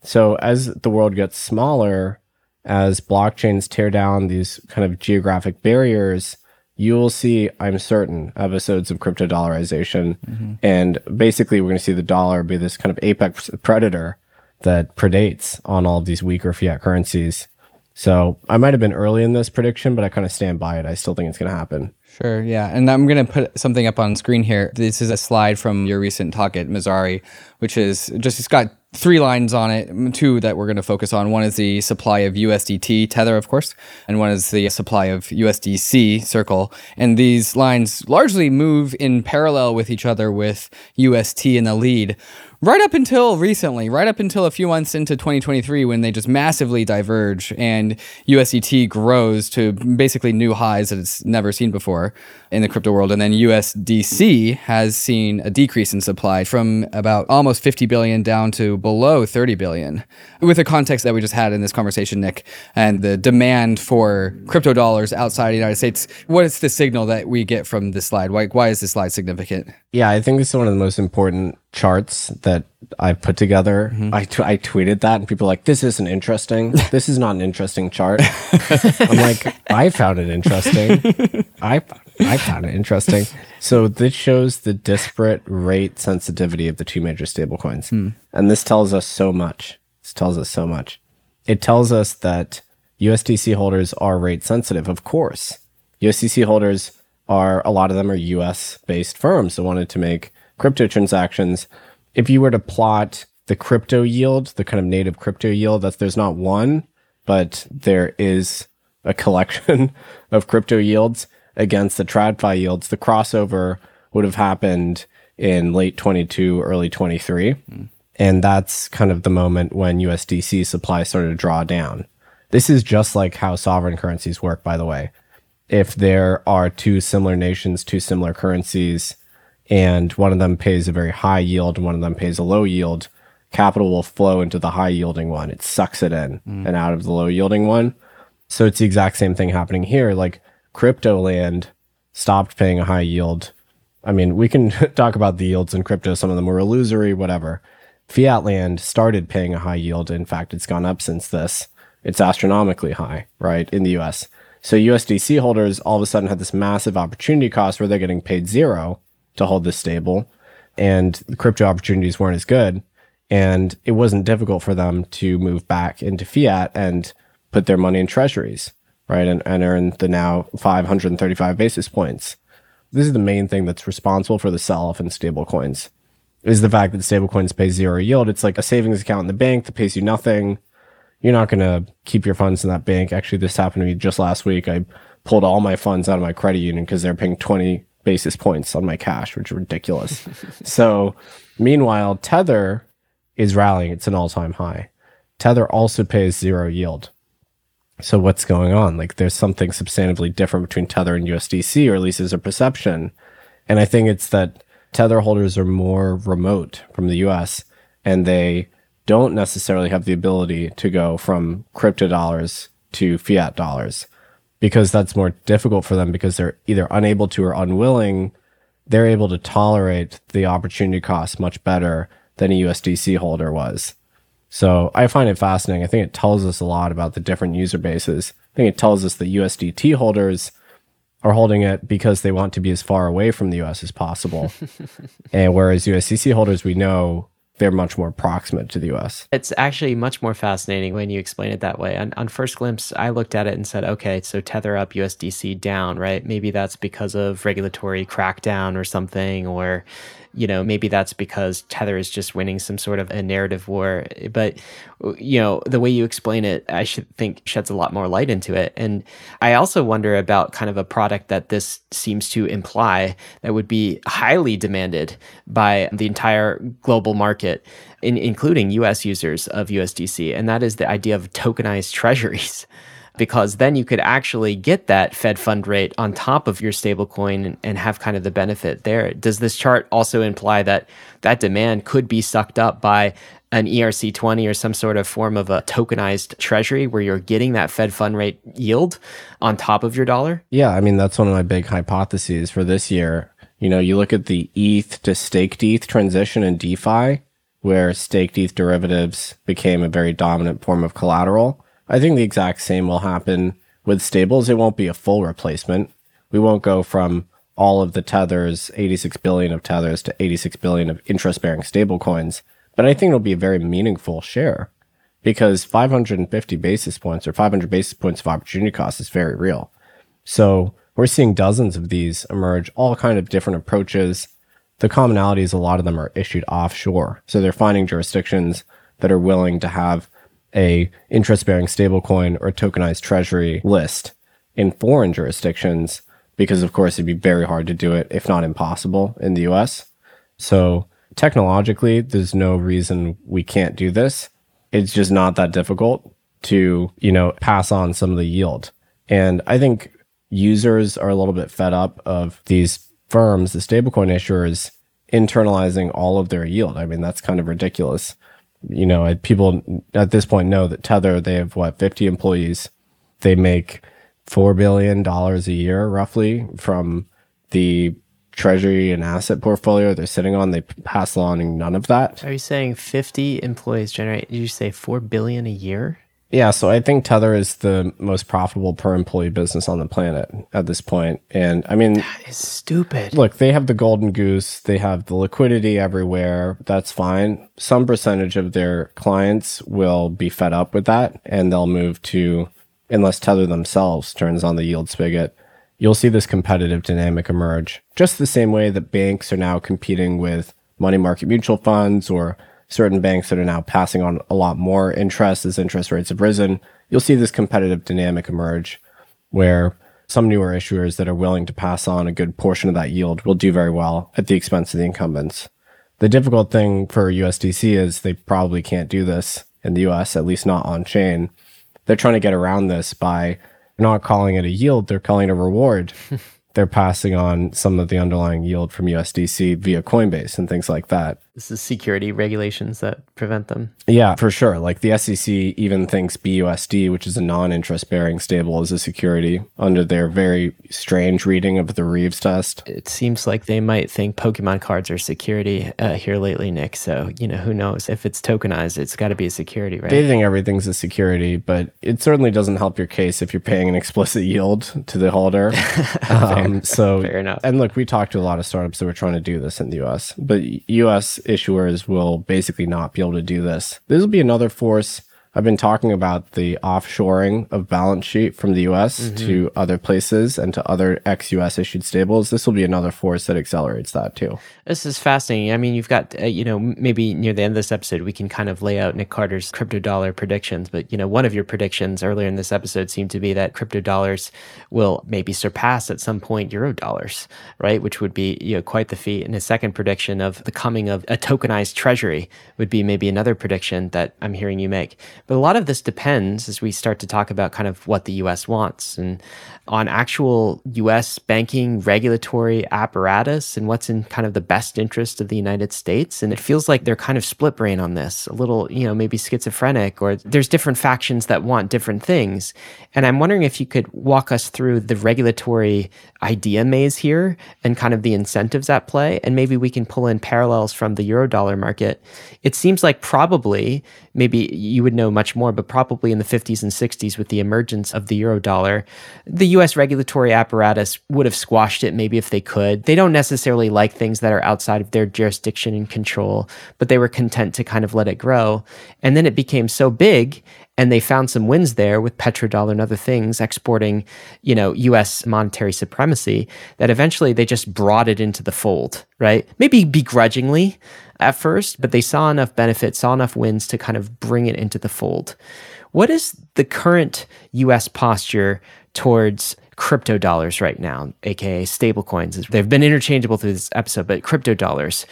So as the world gets smaller, as blockchains tear down these kind of geographic barriers, you will see, I'm certain, episodes of crypto dollarization. And basically, we're going to see the dollar be this kind of apex predator that predates on all of these weaker fiat currencies. So I might have been early in this prediction, but I kind of stand by it. I still think it's going to happen. Sure, yeah. And I'm going to put something up on screen here. This is a slide from your recent talk at Missouri, which is just, it's got three lines on it, two that we're going to focus on. One is the supply of USDT, Tether, of course, and one is the supply of USDC, Circle. And these lines largely move in parallel with each other with UST in the lead. Right up until recently, right up until a few months into 2023, when they just massively diverge and USDT grows to basically new highs that it's never seen before in the crypto world. And then USDC has seen a decrease in supply from about almost 50 billion down to below 30 billion. With the context that we just had in this conversation, Nick, and the demand for crypto dollars outside the United States, what is the signal that we get from this slide? Why is this slide significant? Yeah, I think it's one of the most important charts that I've put together. I tweeted that and people were like, this isn't interesting. This is not an interesting chart. I'm like, I found it interesting. I found it interesting. So this shows the disparate rate sensitivity of the two major stablecoins. And this tells us so much. This tells us so much. It tells us that USDC holders are rate sensitive, of course. USDC holders are, a lot of them are US-based firms that wanted to make crypto transactions. If you were to plot the crypto yield, the kind of native crypto yield, that's, there's not one, but there is a collection of crypto yields against the TradFi yields. The crossover would have happened in late 22, early 23. And that's kind of the moment when USDC supply started to draw down. This is just like how sovereign currencies work, by the way. If there are two similar nations, two similar currencies, and one of them pays a very high yield and one of them pays a low yield, capital will flow into the high yielding one. It sucks it in and out of the low yielding one. So it's the exact same thing happening here. Like crypto land stopped paying a high yield. I mean, we can talk about the yields in crypto. Some of them were illusory, whatever. Fiat land started paying a high yield. In fact, it's gone up since this. It's astronomically high, right, in the US. So USDC holders all of a sudden had this massive opportunity cost where they're getting paid zero to hold this stable, and the crypto opportunities weren't as good, and it wasn't difficult for them to move back into fiat and put their money in treasuries, right, and earn the now 535 basis points. This is the main thing that's responsible for the sell-off in stable coins, is the fact that stable coins pay zero yield. It's like a savings account in the bank that pays you nothing. You're not going to keep your funds in that bank. Actually, this happened to me just last week. I pulled all my funds out of my credit union because they're paying 20 basis points on my cash, which is ridiculous. So meanwhile, Tether is rallying. It's an all-time high. Tether also pays zero yield. So what's going on? Like there's something substantively different between Tether and USDC, or at least there's a perception. And I think it's that Tether holders are more remote from the US, and they don't necessarily have the ability to go from crypto dollars to fiat dollars, because that's more difficult for them because they're either unable to or unwilling. They're able to tolerate the opportunity cost much better than a USDC holder was. So I find it fascinating. I think it tells us a lot about the different user bases. I think it tells us that USDT holders are holding it because they want to be as far away from the US as possible. And whereas USDC holders, we know they're much more proximate to the US. It's actually much more fascinating when you explain it that way. On first glimpse, I looked at it and said, okay, so Tether up, USDC down, right? Maybe that's because of regulatory crackdown or something, or you know, maybe that's because Tether is just winning some sort of a narrative war. But you know, the way you explain it, I should think sheds a lot more light into it. And I also wonder about kind of a product that this seems to imply that would be highly demanded by the entire global market, including US users of USDC. And that is the idea of tokenized treasuries. Because then you could actually get that Fed fund rate on top of your stablecoin and have kind of the benefit there. Does this chart also imply that that demand could be sucked up by an ERC20 or some sort of form of a tokenized treasury where you're getting that Fed fund rate yield on top of your dollar? Yeah, I mean, that's one of my big hypotheses for this year. You know, you look at the ETH to staked ETH transition in DeFi, where staked ETH derivatives became a very dominant form of collateral. I think the exact same will happen with stables. It won't be a full replacement. We won't go from all of the tethers, 86 billion of tethers, to 86 billion of interest-bearing stablecoins. But I think it'll be a very meaningful share, because 550 basis points or 500 basis points of opportunity cost is very real. So we're seeing dozens of these emerge, all kind of different approaches. The commonality is a lot of them are issued offshore. So they're finding jurisdictions that are willing to have a interest-bearing stablecoin or tokenized treasury list in foreign jurisdictions, because of course it'd be very hard to do it, if not impossible, in the US. So technologically, there's no reason we can't do this. It's just not that difficult to, you know, pass on some of the yield. And I think users are a little bit fed up of these firms, the stablecoin issuers, internalizing all of their yield. I mean, that's kind of ridiculous. You know, people at this point know that Tether, they have, 50 employees. They make $4 billion a year, roughly, from the treasury and asset portfolio they're sitting on. They pass along none of that. Are you saying 50 employees generate, did you say $4 billion a year? Yeah, so I think Tether is the most profitable per employee business on the planet at this point. And I mean, that is stupid. Look, they have the golden goose. They have the liquidity everywhere. That's fine. Some percentage of their clients will be fed up with that, and they'll move to, unless Tether themselves turns on the yield spigot, you'll see this competitive dynamic emerge. Just the same way that banks are now competing with money market mutual funds, or certain banks that are now passing on a lot more interest as interest rates have risen, you'll see this competitive dynamic emerge where some newer issuers that are willing to pass on a good portion of that yield will do very well at the expense of the incumbents. The difficult thing for USDC is they probably can't do this in the US, at least not on chain. They're trying to get around this by not calling it a yield, they're calling it a reward. They're passing on some of the underlying yield from USDC via Coinbase and things like that. This is security regulations that prevent them. Yeah, for sure. Like the SEC even thinks BUSD, which is a non-interest-bearing stable, is a security under their very strange reading of the Reeves test. It seems like they might think Pokemon cards are security here lately, Nick. So, you know, who knows? If it's tokenized, it's got to be a security, right? They think everything's a security, but it certainly doesn't help your case if you're paying an explicit yield to the holder. Fair enough. And look, we talked to a lot of startups that were trying to do this in the US, but US issuers will basically not be able to do this. This will be another force. I've been talking about the offshoring of balance sheet from the US to other places and to other ex-US issued stables. This will be another force that accelerates that too. This is fascinating. I mean, you've got, you know, maybe near the end of this episode, we can kind of lay out Nick Carter's crypto dollar predictions. But, you know, one of your predictions earlier in this episode seemed to be that crypto dollars will maybe surpass at some point euro dollars, right? Which would be, you know, quite the feat. And a second prediction of the coming of a tokenized treasury would be maybe another prediction that I'm hearing you make. But a lot of this depends, as we start to talk about kind of what the US wants, and on actual US banking regulatory apparatus and what's in kind of the best interest of the United States. And it feels like they're kind of split brain on this, a little, you know, maybe schizophrenic, or there's different factions that want different things. And I'm wondering if you could walk us through the regulatory idea maze here and kind of the incentives at play. And maybe we can pull in parallels from the Eurodollar market. It seems like probably, maybe you would know much more, but probably in the 50s and 60s with the emergence of the Eurodollar, the US regulatory apparatus would have squashed it maybe if they could. They don't necessarily like things that are outside of their jurisdiction and control, but they were content to kind of let it grow. And then it became so big, and they found some wins there with petrodollar and other things exporting, you know, US monetary supremacy, that eventually they just brought it into the fold, right? Maybe begrudgingly at first, but they saw enough benefits, saw enough wins to kind of bring it into the fold. What is the current US posture towards crypto dollars right now, aka stablecoins? They've been interchangeable through this episode, but crypto dollars.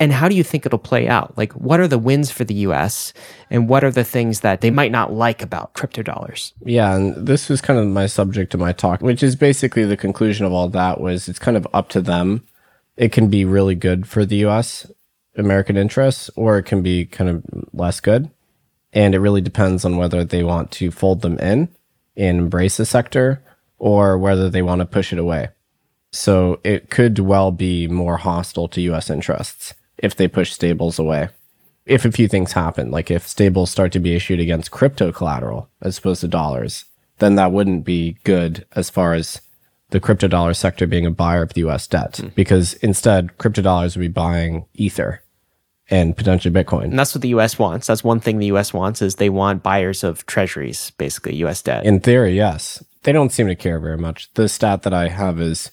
And how do you think it'll play out? Like, what are the wins for the US, and what are the things that they might not like about crypto dollars? Yeah, and this was kind of my subject of my talk, which is basically the conclusion of all that was it's kind of up to them. It can be really good for the US, American interests, or it can be kind of less good. And it really depends on whether they want to fold them in and embrace the sector, or whether they want to push it away. So it could well be more hostile to US interests if they push stables away. If a few things happen, like if stables start to be issued against crypto collateral as opposed to dollars, then that wouldn't be good as far as the crypto dollar sector being a buyer of the US debt, because instead crypto dollars would be buying Ether and potentially Bitcoin. And that's what the US wants. That's one thing the US wants, is they want buyers of treasuries, basically US debt. In theory, yes. They don't seem to care very much. The stat that I have is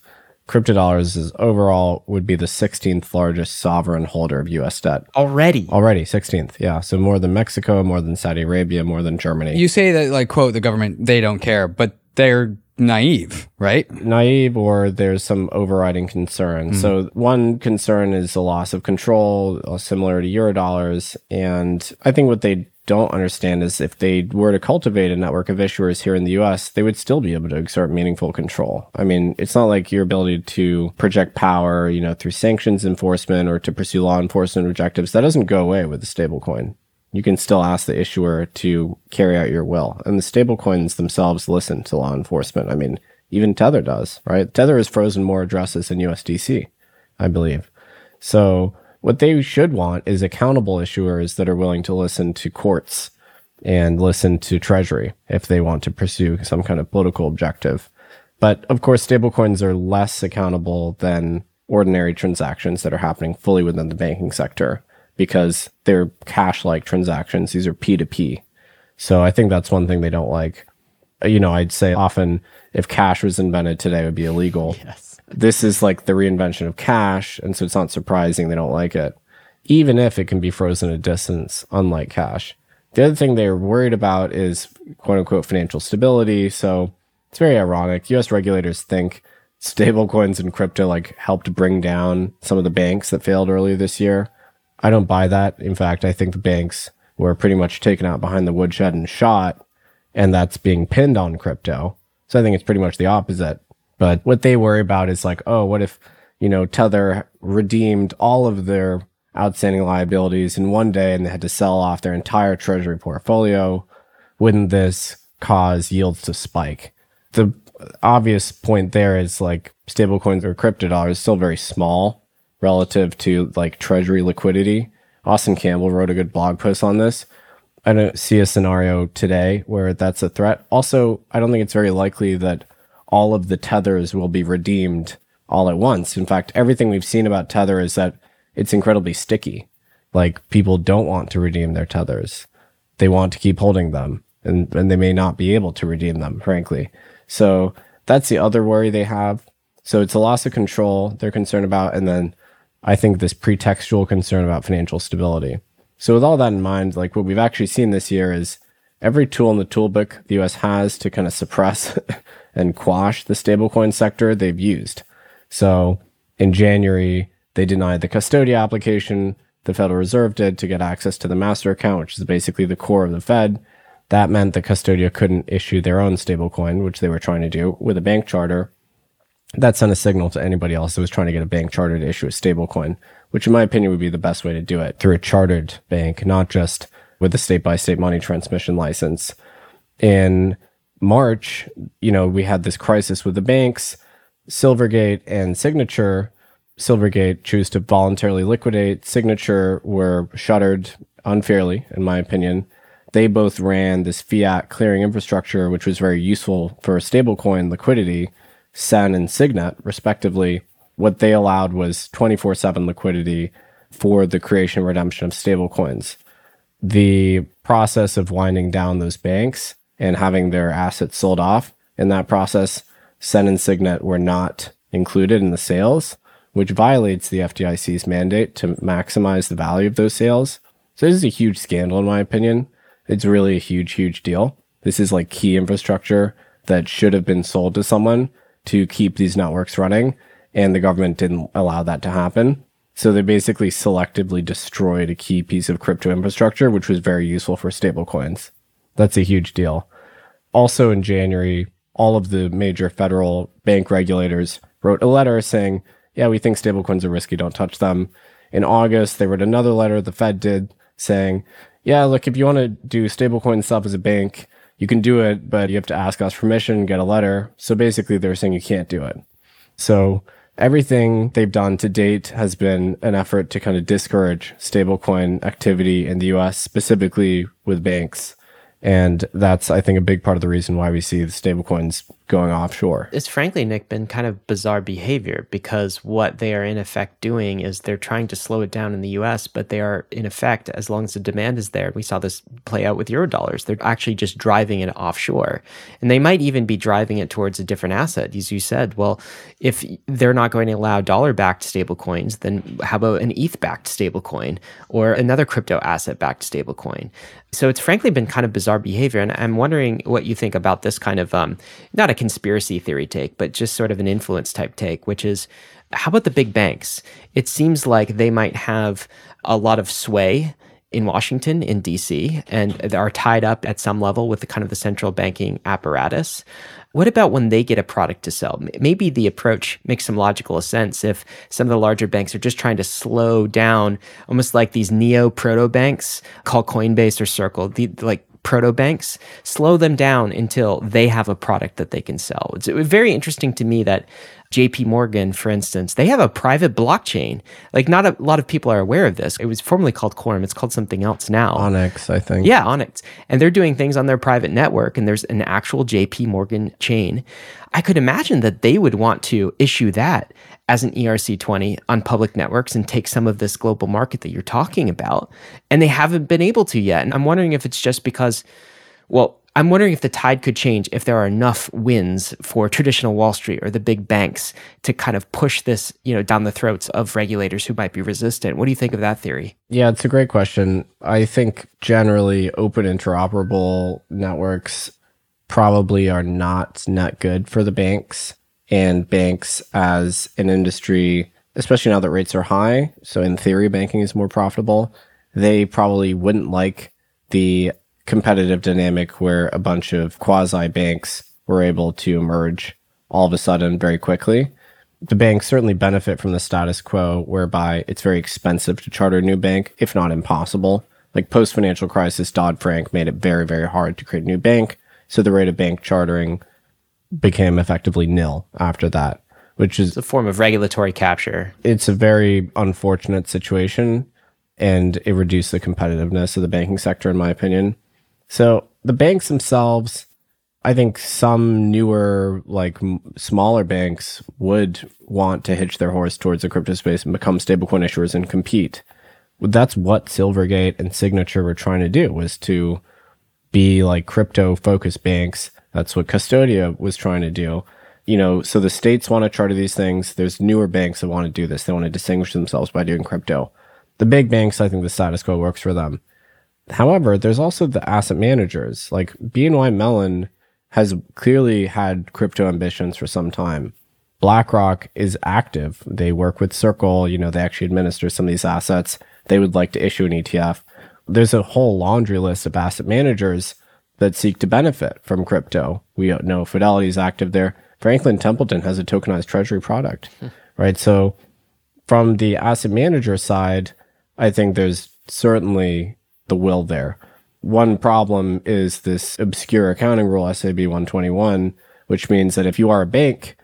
crypto dollars is overall would be the 16th largest sovereign holder of US debt. Already 16th. Yeah. So more than Mexico, more than Saudi Arabia, more than Germany. You say that, like, quote, the government, they don't care, but they're naive, right? Naive, or there's some overriding concern. Mm-hmm. So one concern is the loss of control, similar to Eurodollars. And I think what they don't understand is if they were to cultivate a network of issuers here in the US, they would still be able to exert meaningful control. I mean, it's not like your ability to project power, you know, through sanctions enforcement or to pursue law enforcement objectives, that doesn't go away with a stablecoin. You can still ask the issuer to carry out your will. And the stablecoins themselves listen to law enforcement. I mean, even Tether does, right? Tether has frozen more addresses than USDC, I believe. So what they should want is accountable issuers that are willing to listen to courts and listen to Treasury if they want to pursue some kind of political objective. But of course, stablecoins are less accountable than ordinary transactions that are happening fully within the banking sector, because they're cash-like transactions. These are P2P. So I think that's one thing they don't like. You know, I'd say often if cash was invented today, it would be illegal. Yes. This is like the reinvention of cash, and so it's not surprising they don't like it, even if it can be frozen at distance, unlike cash. The other thing they're worried about is, quote-unquote, financial stability. So it's very ironic. U.S. regulators think stablecoins and crypto like helped bring down some of the banks that failed earlier this year. I don't buy that. In fact, I think the banks were pretty much taken out behind the woodshed and shot, and that's being pinned on crypto. So I think it's pretty much the opposite. But what they worry about is like, oh, what if, you know, Tether redeemed all of their outstanding liabilities in one day and they had to sell off their entire treasury portfolio? Wouldn't this cause yields to spike? The obvious point there is like stablecoins or crypto dollars still very small relative to like treasury liquidity. Austin Campbell wrote a good blog post on this. I don't see a scenario today where that's a threat. Also, I don't think it's very likely that all of the tethers will be redeemed all at once. In fact, everything we've seen about Tether is that it's incredibly sticky. Like, people don't want to redeem their tethers. They want to keep holding them, and they may not be able to redeem them, frankly. So that's the other worry they have. So it's a loss of control they're concerned about, and then I think this pretextual concern about financial stability. So with all that in mind, like, what we've actually seen this year is every tool in the toolbox the US has to kind of suppress and quash the stablecoin sector, they've used. So in January, they denied the Custodia application. The Federal Reserve did, to get access to the master account, which is basically the core of the Fed. That meant the Custodia couldn't issue their own stablecoin, which they were trying to do with a bank charter. That sent a signal to anybody else that was trying to get a bank charter to issue a stablecoin, which in my opinion would be the best way to do it, through a chartered bank, not just with a state-by-state money transmission license. In March, you know, we had this crisis with the banks, Silvergate and Signature. Silvergate chose to voluntarily liquidate. Signature were shuttered unfairly, in my opinion. They both ran this fiat clearing infrastructure, which was very useful for stablecoin liquidity, Sen and Signet, respectively. What they allowed was 24/7 liquidity for the creation and redemption of stablecoins. The process of winding down those banks and having their assets sold off, in that process, Sen and Signet were not included in the sales, which violates the FDIC's mandate to maximize the value of those sales. So this is a huge scandal, in my opinion. It's really a huge, huge deal. This is like key infrastructure that should have been sold to someone to keep these networks running, and the government didn't allow that to happen. So they basically selectively destroyed a key piece of crypto infrastructure, which was very useful for stablecoins. That's a huge deal. Also in January, all of the major federal bank regulators wrote a letter saying, yeah, we think stablecoins are risky, don't touch them. In August, they wrote another letter, the Fed did, saying, yeah, look, if you want to do stablecoin stuff as a bank, you can do it, but you have to ask us permission, get a letter. So basically, they're saying you can't do it. So everything they've done to date has been an effort to kind of discourage stablecoin activity in the US, specifically with banks. And that's, I think, a big part of the reason why we see the stablecoins going offshore. It's frankly, Nick, been kind of bizarre behavior, because what they are in effect doing is they're trying to slow it down in the US, but they are in effect, as long as the demand is there, we saw this play out with Eurodollars, they're actually just driving it offshore. And they might even be driving it towards a different asset. As you said, well, if they're not going to allow dollar-backed stablecoins, then how about an ETH-backed stablecoin or another crypto asset-backed stablecoin? So it's frankly been kind of bizarre behavior. And I'm wondering what you think about this kind of, not a conspiracy theory take, but just sort of an influence type take, which is, how about the big banks? It seems like they might have a lot of sway in Washington, in DC, and are tied up at some level with the kind of the central banking apparatus. What about when they get a product to sell? Maybe the approach makes some logical sense if some of the larger banks are just trying to slow down, almost like these neo-proto banks called Coinbase or Circle, proto banks, slow them down until they have a product that they can sell. It's very interesting to me that JP Morgan, for instance, they have a private blockchain. Like, not a lot of people are aware of this. It was formerly called Quorum. It's called something else now. Onyx, I think. Yeah, Onyx. And they're doing things on their private network, and there's an actual JP Morgan chain. I could imagine that they would want to issue that as an ERC-20 on public networks and take some of this global market that you're talking about. And they haven't been able to yet. And I'm wondering if it's just because, well, I'm wondering if the tide could change if there are enough wins for traditional Wall Street or the big banks to kind of push this, you know, down the throats of regulators who might be resistant. What do you think of that theory? Yeah, it's a great question. I think generally open interoperable networks probably are not good for the banks. And banks as an industry, especially now that rates are high, so in theory banking is more profitable, they probably wouldn't like the competitive dynamic where a bunch of quasi-banks were able to emerge all of a sudden very quickly. The banks certainly benefit from the status quo whereby it's very expensive to charter a new bank, if not impossible. Like post-financial crisis, Dodd-Frank made it very, very hard to create a new bank, so the rate of bank chartering became effectively nil after that, which is a form of regulatory capture. It's a very unfortunate situation, and it reduced the competitiveness of the banking sector, in my opinion. So the banks themselves, I think some newer, like smaller banks would want to hitch their horse towards the crypto space and become stablecoin issuers and compete. That's what Silvergate and Signature were trying to do, was to be like crypto-focused banks. That's what Custodia was trying to do. You know, so the states want to charter these things. There's newer banks that want to do this. They want to distinguish themselves by doing crypto. The big banks, I think the status quo works for them. However, there's also the asset managers. Like BNY Mellon has clearly had crypto ambitions for some time. BlackRock is active. They work with Circle. You know, they actually administer some of these assets. They would like to issue an ETF. There's a whole laundry list of asset managers that seek to benefit from crypto. We know Fidelity is active there. Franklin Templeton has a tokenized treasury product, right? So from the asset manager side, I think there's certainly the will there. One problem is this obscure accounting rule, SAB 121, which means that if you are a bank,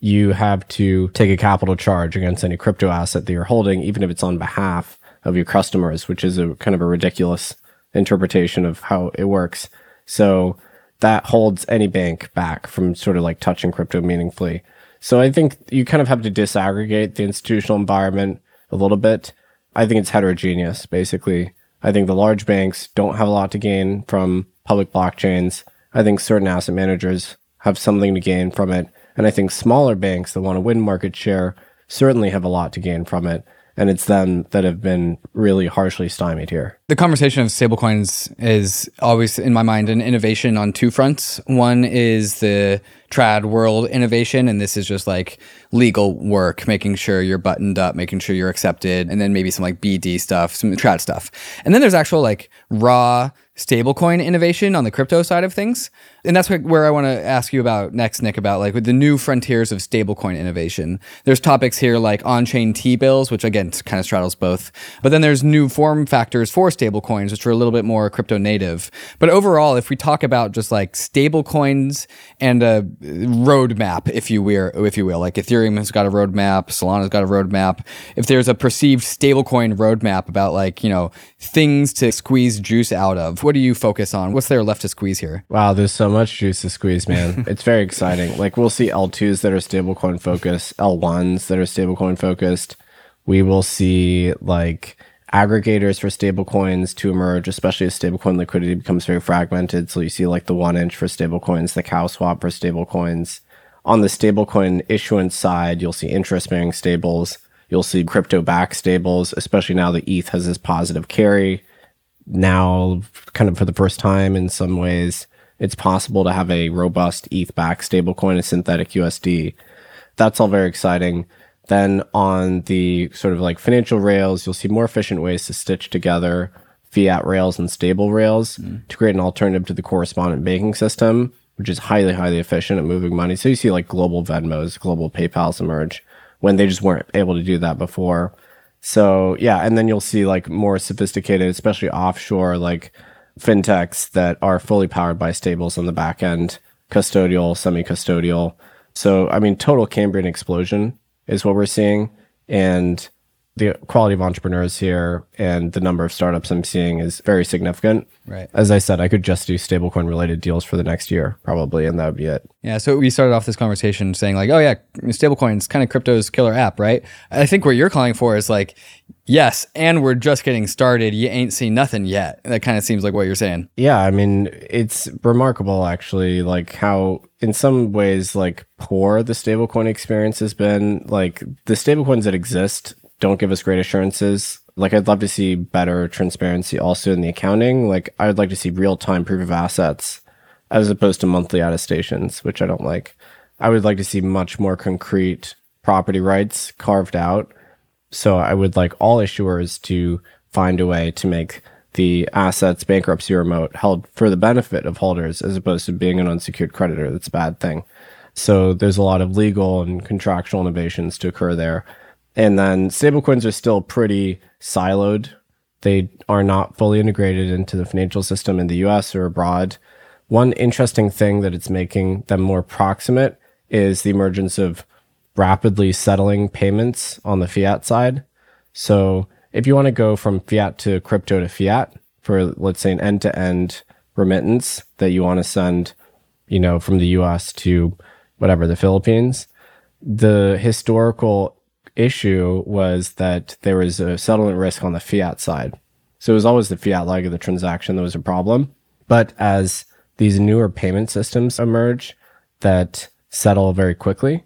you have to take a capital charge against any crypto asset that you're holding, even if it's on behalf of your customers, which is a kind of a ridiculous interpretation of how it works. So that holds any bank back from sort of like touching crypto meaningfully. So I think you kind of have to disaggregate the institutional environment a little bit. I think it's heterogeneous, basically. I think the large banks don't have a lot to gain from public blockchains. I think certain asset managers have something to gain from it. And I think smaller banks that want to win market share certainly have a lot to gain from it. And it's them that have been really harshly stymied here. The conversation of stablecoins is always, in my mind, an innovation on two fronts. One is the trad world innovation, and this is just like legal work, making sure you're buttoned up, making sure you're accepted, and then maybe some like BD stuff, some trad stuff. And then there's actual like raw stablecoin innovation on the crypto side of things. And that's where I want to ask you about next, Nick, about like with the new frontiers of stablecoin innovation. There's topics here like on-chain T-bills, which again, kind of straddles both. But then there's new form factors for stablecoins, which are a little bit more crypto native. But overall, if we talk about just like stablecoins and a roadmap, if you will, like Ethereum has got a roadmap, Solana's got a roadmap. If there's a perceived stablecoin roadmap about like, you know, things to squeeze juice out of, what do you focus on? What's there left to squeeze here? Wow, there's so much juice to squeeze, man. It's very exciting. Like we'll see L2s that are stablecoin focused, L1s that are stablecoin focused. We will see like aggregators for stablecoins to emerge, especially as stablecoin liquidity becomes very fragmented. So you see like the 1-inch for stablecoins, the cow swap for stablecoins. On the stablecoin issuance side, you'll see interest-bearing stables. You'll see crypto-backed stables, especially now that ETH has this positive carry. Now, kind of for the first time in some ways, it's possible to have a robust ETH-backed stablecoin, a synthetic USD. That's all very exciting. Then on the sort of like financial rails, you'll see more efficient ways to stitch together fiat rails and stable rails to create an alternative to the correspondent banking system, which is highly, highly efficient at moving money. So you see like global Venmos, global PayPals emerge when they just weren't able to do that before. So yeah, and then you'll see like more sophisticated, especially offshore, like fintechs that are fully powered by stables on the back end, custodial, semi-custodial. So I mean, total Cambrian explosion is what we're seeing. And the quality of entrepreneurs here and the number of startups I'm seeing is very significant. Right. As I said, I could just do stablecoin related deals for the next year, probably, and that would be it. Yeah, so we started off this conversation saying like, oh yeah, stablecoins, kind of crypto's killer app, right? I think what you're calling for is like, yes, and we're just getting started. You ain't seen nothing yet. That kind of seems like what you're saying. Yeah, I mean, it's remarkable actually, like how in some ways, like poor the stablecoin experience has been. Like the stablecoins that exist don't give us great assurances. Like I'd love to see better transparency also in the accounting. Like I would like to see real-time proof of assets as opposed to monthly attestations, which I don't like. I would like to see much more concrete property rights carved out. So I would like all issuers to find a way to make the assets bankruptcy remote held for the benefit of holders as opposed to being an unsecured creditor. That's a bad thing. So there's a lot of legal and contractual innovations to occur there. And then stablecoins are still pretty siloed. They are not fully integrated into the financial system in the US or abroad. One interesting thing that it's making them more proximate is the emergence of rapidly settling payments on the fiat side. So if you want to go from fiat to crypto to fiat for, let's say, an end-to-end remittance that you want to send, you know, from the US to whatever, the Philippines, the historical issue was that there was a settlement risk on the fiat side. So it was always the fiat leg of the transaction that was a problem. But as these newer payment systems emerge that settle very quickly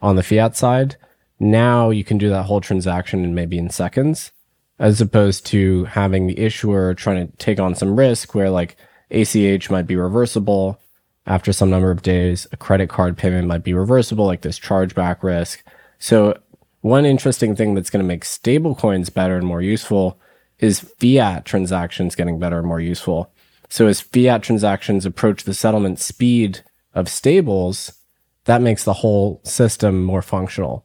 on the fiat side, now you can do that whole transaction in maybe in seconds, as opposed to having the issuer trying to take on some risk where like ACH might be reversible after some number of days, a credit card payment might be reversible, like this chargeback risk. So one interesting thing that's going to make stablecoins better and more useful is fiat transactions getting better and more useful. So as fiat transactions approach the settlement speed of stables, that makes the whole system more functional,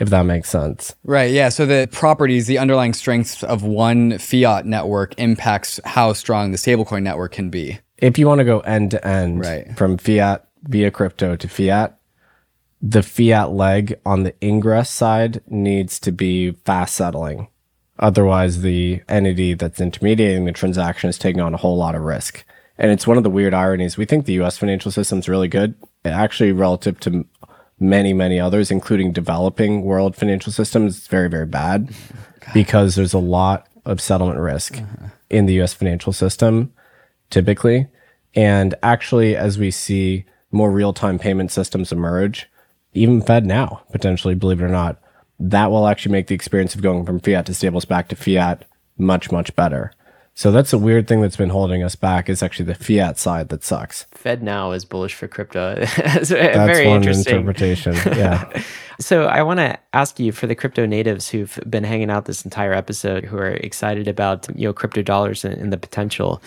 if that makes sense. Right, yeah. So the properties, the underlying strengths of one fiat network impacts how strong the stablecoin network can be. If you want to go end-to-end, right, from fiat via crypto to fiat, the fiat leg on the ingress side needs to be fast settling. Otherwise, the entity that's intermediating the transaction is taking on a whole lot of risk. And it's one of the weird ironies. We think the U.S. financial system's really good, actually, relative to many, many others, including developing world financial systems. It's very, very bad because there's a lot of settlement risk in the U.S. financial system, typically. And actually, as we see more real-time payment systems emerge, even FedNow, potentially, believe it or not, that will actually make the experience of going from fiat to stables back to fiat much, much better. So that's a weird thing that's been holding us back is actually the fiat side that sucks. FedNow is bullish for crypto. That's very one interesting interpretation. Yeah. So I want to ask you, for the crypto natives who've been hanging out this entire episode, who are excited about, you know, crypto dollars and the potential,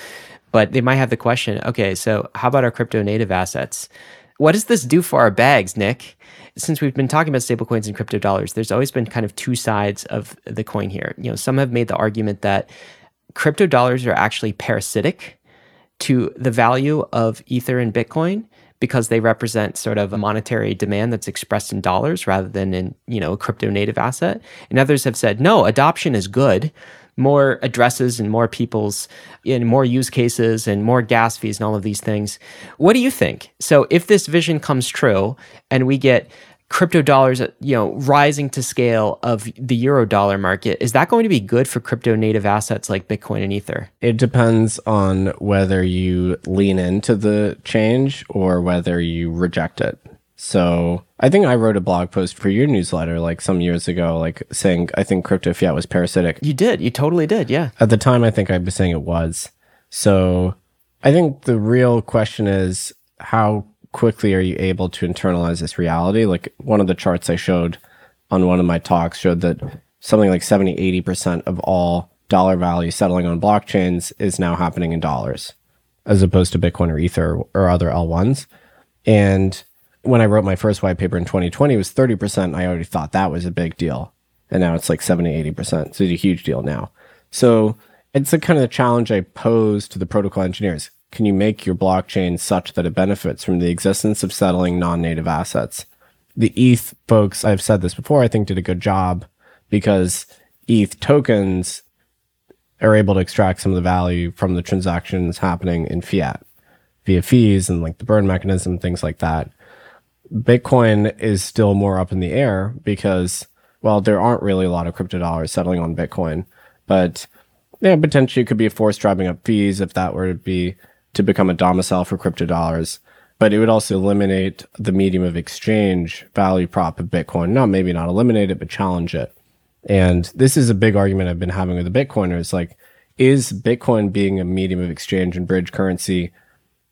but they might have the question, okay, so how about our crypto native assets? What does this do for our bags, Nick? Since we've been talking about stablecoins and crypto dollars, there's always been kind of two sides of the coin here. You know, some have made the argument that crypto dollars are actually parasitic to the value of Ether and Bitcoin because they represent sort of a monetary demand that's expressed in dollars rather than in, you know, a crypto native asset. And others have said, no, adoption is good. More addresses and more people's in more use cases and more gas fees and all of these things. What do you think? So if this vision comes true and we get crypto dollars, you know, rising to scale of the euro dollar market, is that going to be good for crypto native assets like Bitcoin and Ether? It depends on whether you lean into the change or whether you reject it. So I think I wrote a blog post for your newsletter like some years ago, like saying I think crypto fiat was parasitic. You did. You totally did. Yeah. At the time, I think I was saying it was. So I think the real question is, how quickly are you able to internalize this reality? Like one of the charts I showed on one of my talks showed that something like 70, 80% of all dollar value settling on blockchains is now happening in dollars, as opposed to Bitcoin or Ether or other L1s. And when I wrote my first white paper in 2020, it was 30%. I already thought that was a big deal. And now it's like 70, 80%. So it's a huge deal now. So it's the kind of the challenge I pose to the protocol engineers. Can you make your blockchain such that it benefits from the existence of settling non-native assets? The ETH folks, I've said this before, I think did a good job because ETH tokens are able to extract some of the value from the transactions happening in fiat via fees and like the burn mechanism, things like that. Bitcoin is still more up in the air because, well, there aren't really a lot of crypto dollars settling on Bitcoin, but yeah, potentially it could be a force driving up fees if that were to be to become a domicile for crypto dollars. But it would also eliminate the medium of exchange value prop of Bitcoin. Not maybe not eliminate it, but challenge it. And this is a big argument I've been having with the Bitcoiners. Like, is Bitcoin being a medium of exchange and bridge currency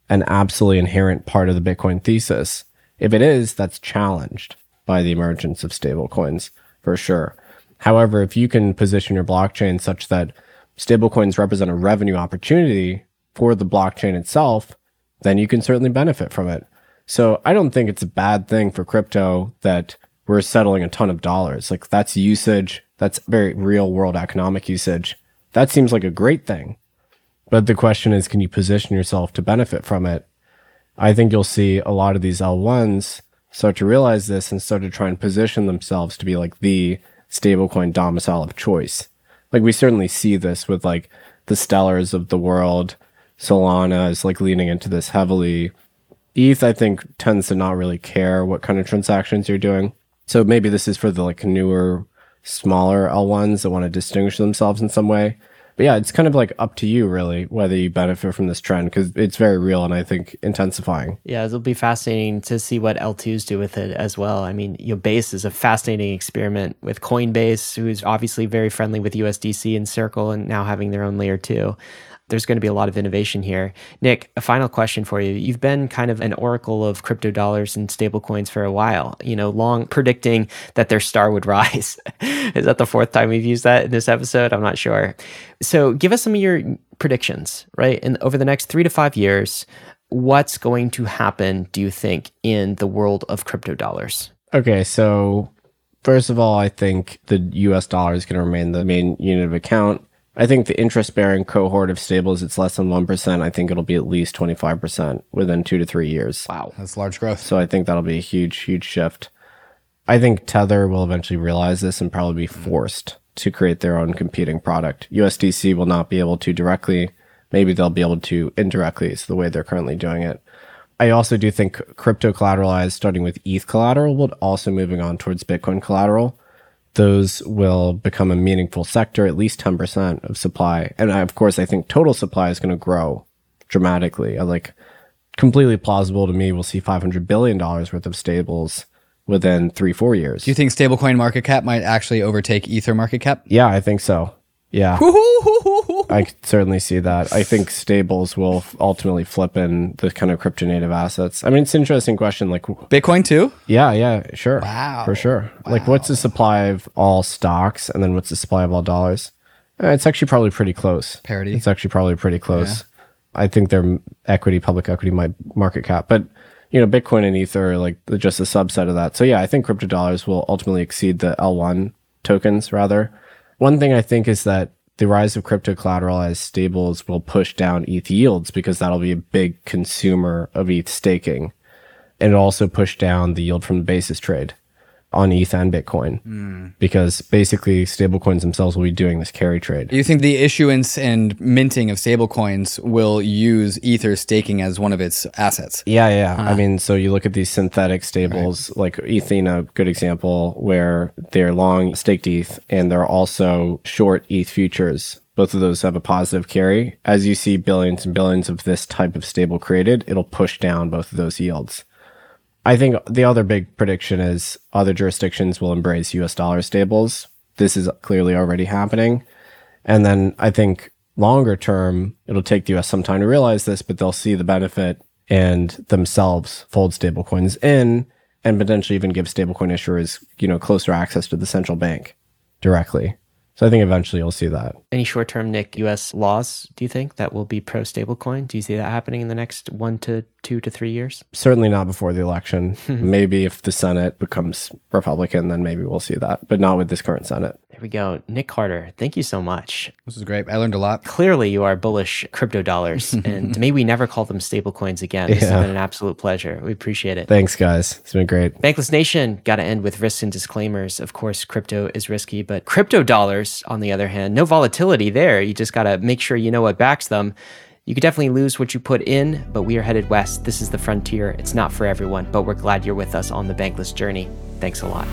an absolutely inherent part of the Bitcoin thesis? If it is, that's challenged by the emergence of stablecoins for sure. However, if you can position your blockchain such that stablecoins represent a revenue opportunity for the blockchain itself, then you can certainly benefit from it. So I don't think it's a bad thing for crypto that we're settling a ton of dollars. Like that's usage, that's very real world economic usage. That seems like a great thing. But the question is, can you position yourself to benefit from it? I think you'll see a lot of these L1s start to realize this and start to try and position themselves to be like the stablecoin domicile of choice. Like we certainly see this with like the Stellars of the world. Solana is like leaning into this heavily. ETH, I think, tends to not really care what kind of transactions you're doing. So maybe this is for the like newer, smaller L1s that want to distinguish themselves in some way. But yeah, it's kind of like up to you, really, whether you benefit from this trend, because it's very real and I think intensifying. Yeah, it'll be fascinating to see what L2s do with it as well. I mean, Base is a fascinating experiment with Coinbase, who's obviously very friendly with USDC and Circle and now having their own layer two. There's going to be a lot of innovation here. Nick, a final question for you. You've been kind of an oracle of crypto dollars and stablecoins for a while, you know, long predicting that their star would rise. Is that the fourth time we've used that in this episode? I'm not sure. So give us some of your predictions, right? And over the next 3 to 5 years, what's going to happen, do you think, in the world of crypto dollars? Okay, so first of all, I think the US dollar is going to remain the main unit of account. I think the interest-bearing cohort of stables, it's less than 1%. I think it'll be at least 25% within 2 to 3 years. Wow. That's large growth. So I think that'll be a huge, huge shift. I think Tether will eventually realize this and probably be forced to create their own competing product. USDC will not be able to directly. Maybe they'll be able to indirectly. It's the way they're currently doing it. I also do think crypto collateralized, starting with ETH collateral, but also moving on towards Bitcoin collateral. Those will become a meaningful sector, at least 10% of supply. And I, of course, I think total supply is going to grow dramatically. Like, completely plausible to me, we'll see $500 billion worth of stables within 3-4 years. Do you think stablecoin market cap might actually overtake Ether market cap? Yeah, I think so. Yeah. I could certainly see that. I think stables will ultimately flip in the kind of crypto native assets. I mean, it's an interesting question. Like Bitcoin too? Yeah, sure. Wow. For sure. Wow. Like, what's the supply of all stocks, and then what's the supply of all dollars? It's actually probably pretty close. Parity. It's actually probably pretty close. Yeah. I think their equity, public equity, might market cap, but you know, Bitcoin and Ether are like just a subset of that. So yeah, I think crypto dollars will ultimately exceed the L1 tokens rather. One thing I think is that the rise of crypto collateralized stables will push down ETH yields, because that'll be a big consumer of ETH staking. And it'll also push down the yield from the basis trade on ETH and Bitcoin, because basically stablecoins themselves will be doing this carry trade. Do you think the issuance and minting of stablecoins will use Ether staking as one of its assets? Yeah. I mean, so you look at these synthetic stables, right, like Ethena, good example, where they're long staked ETH and they're also short ETH futures. Both of those have a positive carry. As you see billions and billions of this type of stable created, it'll push down both of those yields. I think the other big prediction is other jurisdictions will embrace US dollar stables. This is clearly already happening. And then I think longer term, it'll take the US some time to realize this, but they'll see the benefit and themselves fold stablecoins in and potentially even give stablecoin issuers, you know, closer access to the central bank directly. So I think eventually you'll see that. Any short-term, Nick, US laws, do you think, that will be pro-stablecoin? Do you see that happening in the next 1 to 2 to 3 years? Certainly not before the election. Maybe if the Senate becomes Republican, then maybe we'll see that, but not with this current Senate. There we go. Nick Carter, thank you so much. This is great. I learned a lot. Clearly, you are bullish crypto dollars, and may we never call them stablecoins again. Yeah. This has been an absolute pleasure. We appreciate it. Thanks, guys. It's been great. Bankless Nation, got to end with risks and disclaimers. Of course, crypto is risky, but crypto dollars, on the other hand, no volatility there. You just got to make sure you know what backs them. You could definitely lose what you put in, but we are headed west. This is the frontier. It's not for everyone, but we're glad you're with us on the Bankless journey. Thanks a lot.